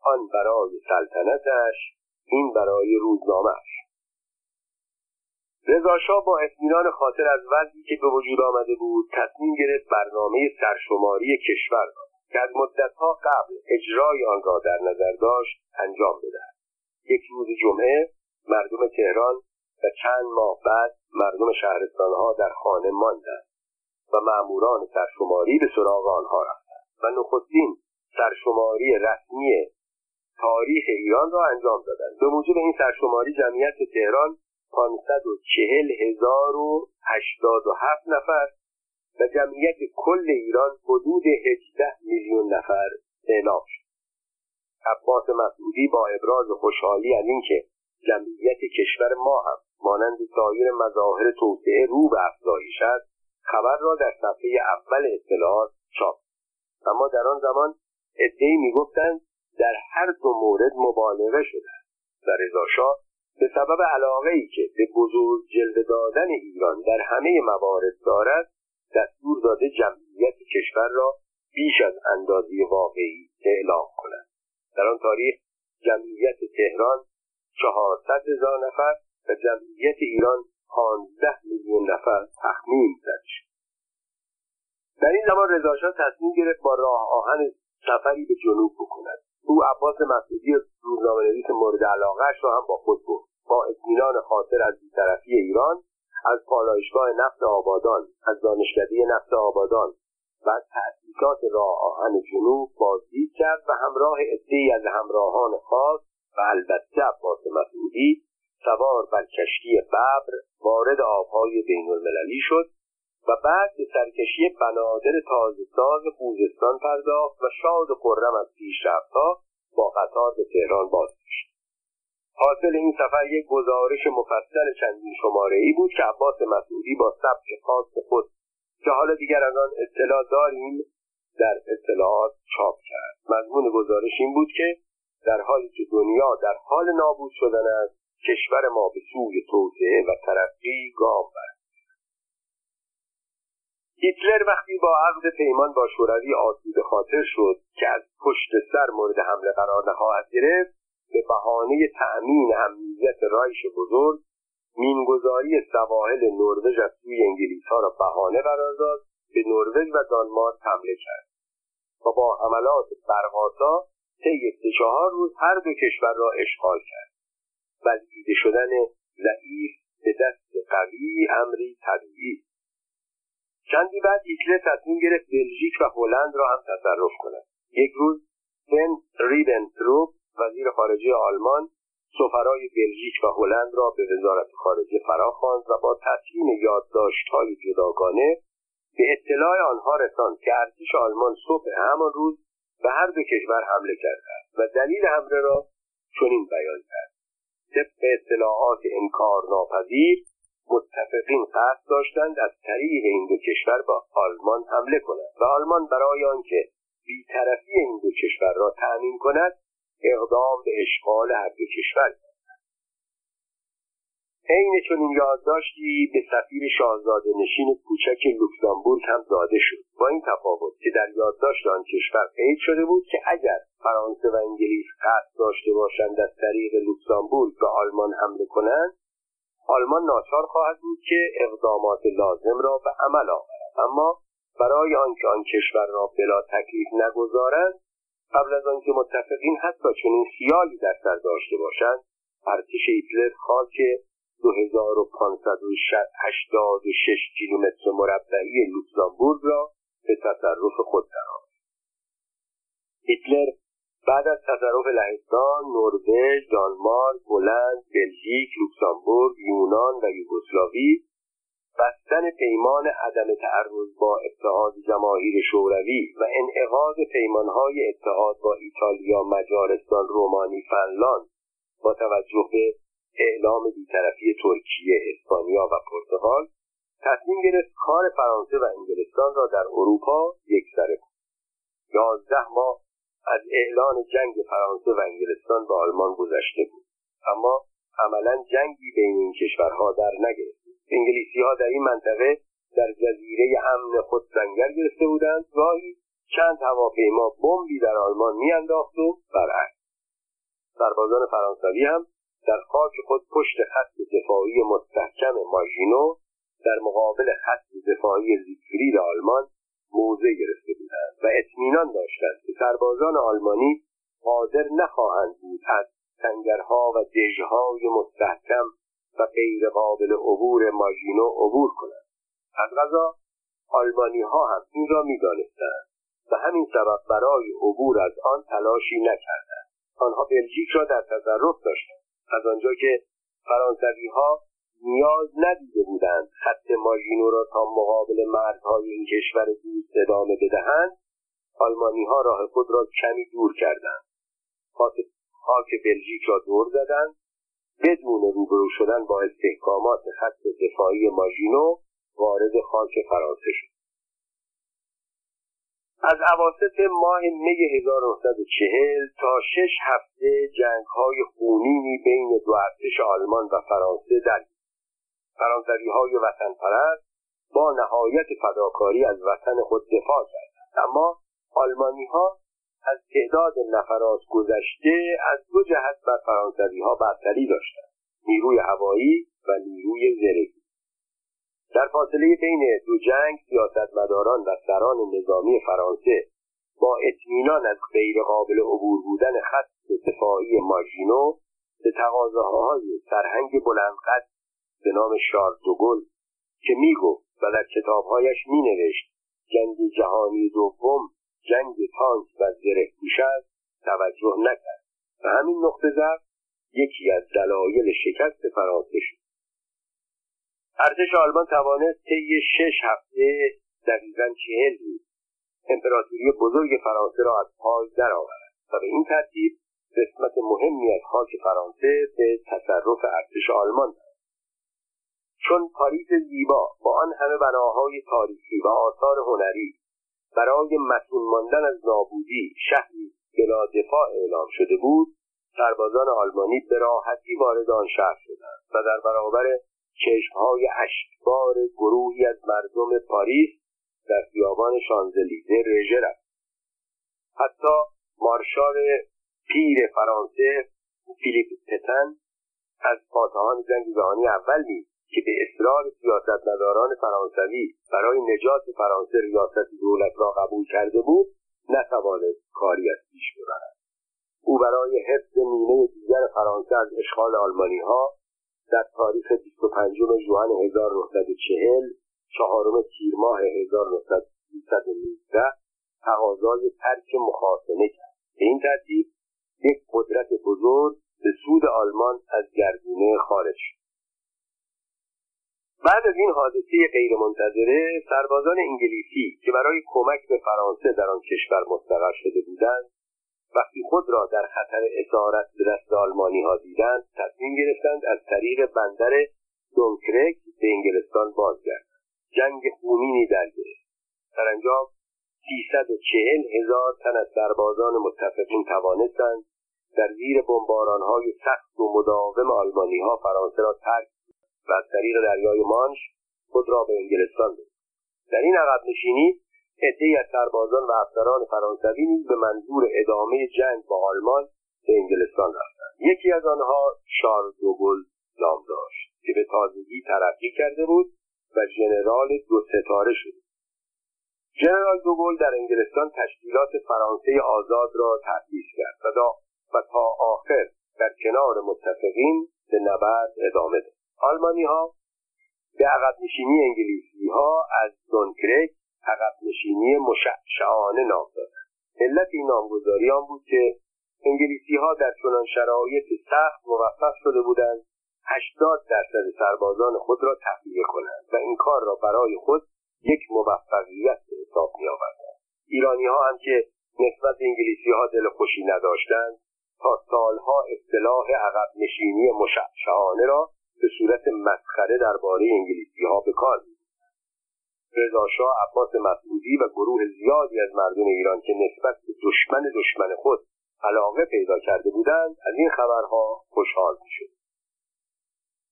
آن برای سلطنتش، این برای روزنامه‌اش. رضا شاه با اطمینان خاطر از وضعی که به وجود آمده بود تصمیم گرفت برنامه سرشماری کشور را که از مدت‌ها قبل اجرای آن را در نظر داشت انجام بدهد. یک روز جمعه مردم تهران و چند ماه بعد مردم شهرستان‌ها در خانه ماندند و ماموران سرشماری به سراغ آنها رفتند و نخستین سرشماری رسمی تاریخ ایران را انجام دادند. به موجب این سرشماری جمعیت تهران پانصد و چهل هزار و هشتاد و هفت نفر و جمعیت کل ایران حدود هجده میلیون نفر اعلام شد. عباس مسعودی با ابراز خوشحالی از اینکه جمعیت کشور ما هم مانند سایر مظاهر توسعه رو به افزایش است، خبر را در صفحه اول اطلاعات چاپ. اما در آن زمان ادعی می‌گفتند در هر دو مورد مبالغه شده است. در رضا شاه به سبب علاقه‌ای که به بزرگ جلوه دادن ایران در همه موارد دارد، دستور داده جمعیت کشور را بیش از اندازه واقعی اعلام کند. در آن تاریخ جمعیت تهران چهارصد هزار نفر و جمعیت ایران پانزده میلیون نفر تخمین زده شد. در این زمان رضا شاه تصمیم گرفت با راه آهن سفری به جنوب بکند. او عباس مسعودی روزنامه‌نویس مورد علاقه‌اش را هم با خود برد. با اطمینان خاطر از بی‌طرفی ایران، از پالایشگاه نفت آبادان، از دانشکده نفت آبادان و از تأسیسات راه آهن جنوب بازدید کرد و همراه عده‌ای از همراهان خاص و البته عباس مسعودی سوار بر کشتی ببر وارد آبهای بین‌المللی شد و بعد به سرکشی بنادر تازه‌ساز خوزستان پرداخت و شاد و خرم از پیشرفت‌ها با قطار به تهران بازگشت. حاصل این سفر یک گزارش مفصل چندین شماره‌ای بود که عباس مسعودی با سبک خاص خود که حالا دیگر از آن اطلاع داریم در اطلاعات چاپ کرد. مضمون گزارش این بود که در حالی که دنیا در حال نابود شدن است، کشور ما به سوی توسعه و ترقی گام برد. هیتلر وقتی با عقد پیمان با شوروی آسوده خاطر شد که از پشت سر مورد حمله قرار نخواهد گرفت، به بهانه تأمین امنیت رایش بزرگ مینگذاری سواحل نروژ از سوی انگلیس‌ها را بهانه قرار داد، به نروژ و دانمارک حمله کرد و با حملات برق‌آسا طی چهار روز هر دو کشور را اشغال کرد. بلعیده شدن ضعیف به دست قوی امری طبیعی. چندی بعد هیتلر تصمیم گرفت بلژیک و هلند را هم تصرف کند. یک روز ون ریبنتروپ وزیر خارجه آلمان سفرای بلژیک و هلند را به وزارت خارجه فراخواند و با تسلیم یادداشت‌های جداگانه به اطلاع آنها رساند که ارتش آلمان صبح همان روز به هر دو کشور حمله کرده است و دلیل حمله را چنین بیان کرد: طبق اطلاعات انکارناپذیر متفقین قصد داشتند از طریق این دو کشور با آلمان حمله کنند و آلمان برای آنکه بی‌طرفی این دو کشور را تأمین کند اقدام به اشغال هر دو کشور کرد. عین چنین یادداشتی به سفیر شاهزاده نشین کوچک لوکزامبورگ هم داده شد، با این تفاوت که در یادداشت آن کشور قید شده بود که اگر فرانسه و انگلیس قصد داشته باشند از طریق لوکزامبورگ به آلمان حمله کنند، آلمان ناچار خواهد بود که اقدامات لازم را به عمل آورد، اما برای آنکه آن کشور را بلا تکلیف نگذارند، قبل از آنکه متفقین حتی چنین خیالی در سر داشته باشند، ارتش هیتلر خاک دو هزار و پانصد و هشتاد و شش کیلومتر مربعی لوکزامبورگ را به تصرف خود درآورد. هیتلر بعد از تصرف لهستان، نروژ، دانمارک، هلند، بلژیک، لوکزامبورگ، یونان و یوگسلاوی، بستن پیمان عدم تعرض با اتحاد جماهیر شوروی و انعقاد پیمانهای اتحاد با ایتالیا، مجارستان، رومانی، فنلاند با توجه به اعلام بی‌طرفی ترکیه، اسپانیا و پرتغال، تصمیم گرفت کار فرانسه و انگلستان را در اروپا یکسره کند. یازده ماه از اعلان جنگ فرانسه و انگلستان به آلمان گذشته بود، اما عملاً جنگی بین این کشورها در نگرفت. انگلیسی‌ها در این منطقه در جزیره امن خود سنگر گرفته بودند، گاهی چند هواپیما بمبی در آلمان می‌انداخت و برعکس. سربازان فرانسوی هم در خاک خود پشت خط دفاعی مستحکم ماژینو در مقابل خط دفاعی زیگفرید آلمان موضع گرفته بودند و اطمینان داشتند که سربازان آلمانی قادر نخواهند بود از سنگرها و دژهای مستحکم و غیر قابل عبور ماژینو عبور کنند. از قضا آلمانی‌ها هم این را می‌دانستند و همین سبب برای عبور از آن تلاشی نکردند. آنها بلژیک را در تصرف داشتند. از آنجا که فرانسوی‌ها نیاز ندیده بودند خط ماژینو را تا مقابل مرزهای این کشور دوست ادامه بدهند، آلمانی‌ها راه خود را کمی دور کردند، خاک بلژیک را دور زدند، بدون روبرو شدن با استحکامات خط دفاعی ماژینو وارد خاک فرانسه شد. از اواسط ماه می هزار و نهصد و چهل تا شش هفته جنگ‌های خونینی بین دو ارتش آلمان و فرانسه در فرانسوی‌های وطن‌پرست با نهایت فداکاری از وطن خود دفاع کردند، اما آلمانی‌ها از تعداد نفرات گذشته از دو جهت بر فرانسوی‌ها برتری داشتند: نیروی هوایی و نیروی زرهی. در فاصله بین دو جنگ سیاستمداران و سران نظامی فرانسه با اطمینان از غیر قابل عبور بودن خط دفاعی ماژینو به تقاضاهای سرهنگ بلندقد به نام شارل دوگل که میگفت و در کتابهایش مینوشت جنگ جهانی دوم جنگ تانک و زره‌پوش است توجه نکرد و همین نقطه ضعف یکی از دلایل شکست فرانسه شد. ارتش آلمان توانست طی شش هفته دقیقاً چهل روز امپراتوری بزرگ فرانسه را از پای درآورد و به این ترتیب قسمت مهمی از خاک فرانسه به تصرف ارتش آلمان درآمد. چون پاریس زیبا با آن همه بناهای تاریخی و آثار هنری برای مسئول ماندن از نابودی شهری بلا دفاع اعلام شده بود، سربازان آلمانی به راحتی وارد آن شهر شدند و در برابر چشمهای اشکبار گروهی از مردم پاریس در خیابان شانزلیزه رژه رفت. حتی مارشال پیر فرانسه فیلیپ پتن از فاتحان جنگ جهانی اول نیز که به اصرار سیاستمداران فرانسوی برای نجات فرانسه ریاست دولت را قبول کرده بود، نتوانست کاری از پیش ببرد. او برای حفظ نیمه دیگر فرانسه از اشغال آلمانی‌ها در تاریخ بیست و پنجم ژوئن هزار و نهصد و چهل چهارم تیر ماه هزار و نهصد و نوزده تقاضای ترک مخاصمه کرد. به این ترتیب یک قدرت بزرگ به سود آلمان از گردونه خارج شد. بعد از این حادثه غیرمنتظره سربازان انگلیسی که برای کمک به فرانسه در آن کشور مستقر شده بودند وقتی خود را در خطر اسارت به دست آلمانی‌ها دیدند، تصمیم گرفتند از طریق بندر دونکرک به انگلستان بازگردند. جنگ خونینی در گرفت. سرانجام سیصد و چهل هزار تن از سربازان متفقین توانستند در زیر بمباران‌های سخت و مداوم آلمانی‌ها فرانسه را ترک و از طریق دریای مانش خود را به انگلستان برد. در این عقب نشینی عده‌ای از سربازان و افسران فرانسوی نیز به منظور ادامه جنگ با آلمان به انگلستان رفتند. یکی از آنها شارل دوگل نام داشت که به تازگی ترقی کرده بود و ژنرال دو ستاره شد. ژنرال دوگل در انگلستان تشکیلات فرانسه آزاد را تأسیس کرد و, و تا آخر در کنار متفقین به نبرد ادامه داد. آلمانی‌ها به عقب‌نشینی انگلیسی‌ها از دونکرک عقب‌نشینی مشعشعانه نام دادند. علت این نامگذاری آن بود که انگلیسی‌ها در چنان شرایط سخت موفق شده بودند هشتاد درصد سربازان خود را تخلیه کنند و این کار را برای خود یک موفقیت به حساب می‌آوردند. ایرانی‌ها هم که نسبت به انگلیسی‌ها دلخوشی نداشتند، تا سالها اصطلاح عقب‌نشینی مشعشعانه را به صورت مسخره درباره انگلیسی‌ها به کار می‌برد. رضا شاه، عباس مسعودی و گروه زیادی از مردم ایران که نسبت به دشمن دشمن خود علاقه پیدا کرده بودند، از این خبرها خوشحال می‌شد.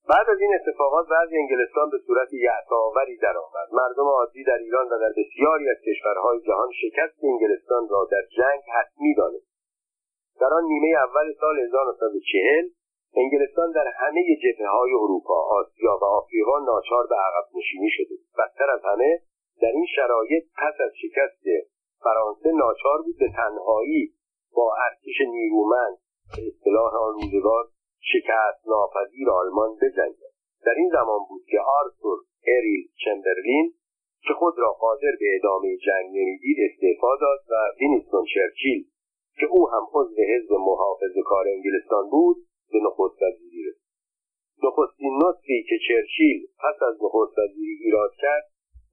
بعد از این اتفاقات وضع انگلستان به صورت یأس‌آوری درآمد. مردم عادی در ایران و در بسیاری از کشورهای جهان شکست انگلستان را در جنگ حتمی دانست. در آن نیمه اول سال هزار و نهصد و چهل انگلستان در همه جبهه‌های اروپا، آسیا و آفریقا ناچار به عقب‌نشینی شده. بدتر از همه در این شرایط پس از شکست فرانسه ناچار بود به تنهایی با ارتش نیرومند به اصطلاح آنروزگار شکست ناپذیر آلمان بجنگد. در این زمان بود که آرتور اریل چمبرلین که خود را قادر به ادامه جنگ نمی‌دید استعفا داد و وینستون چرچیل که او هم عضو حزب محافظه‌کار انگلستان بود به نخست وزیری رسید. نخستین خاصی که چرچیل پس از نخست‌وزیری ایراد کرد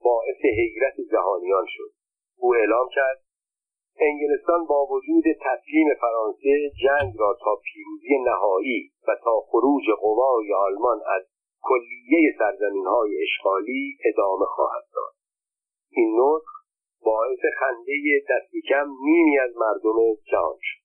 باعث حیرت جهانیان شد. او اعلام کرد انگلستان با وجود تسلیم فرانسه جنگ را تا پیروزی نهایی و تا خروج قوای آلمان از کلیه سرزمین‌های اشغالی ادامه خواهد داد. این نطق باعث خنده دست کم نیمی از مردم جهان شد.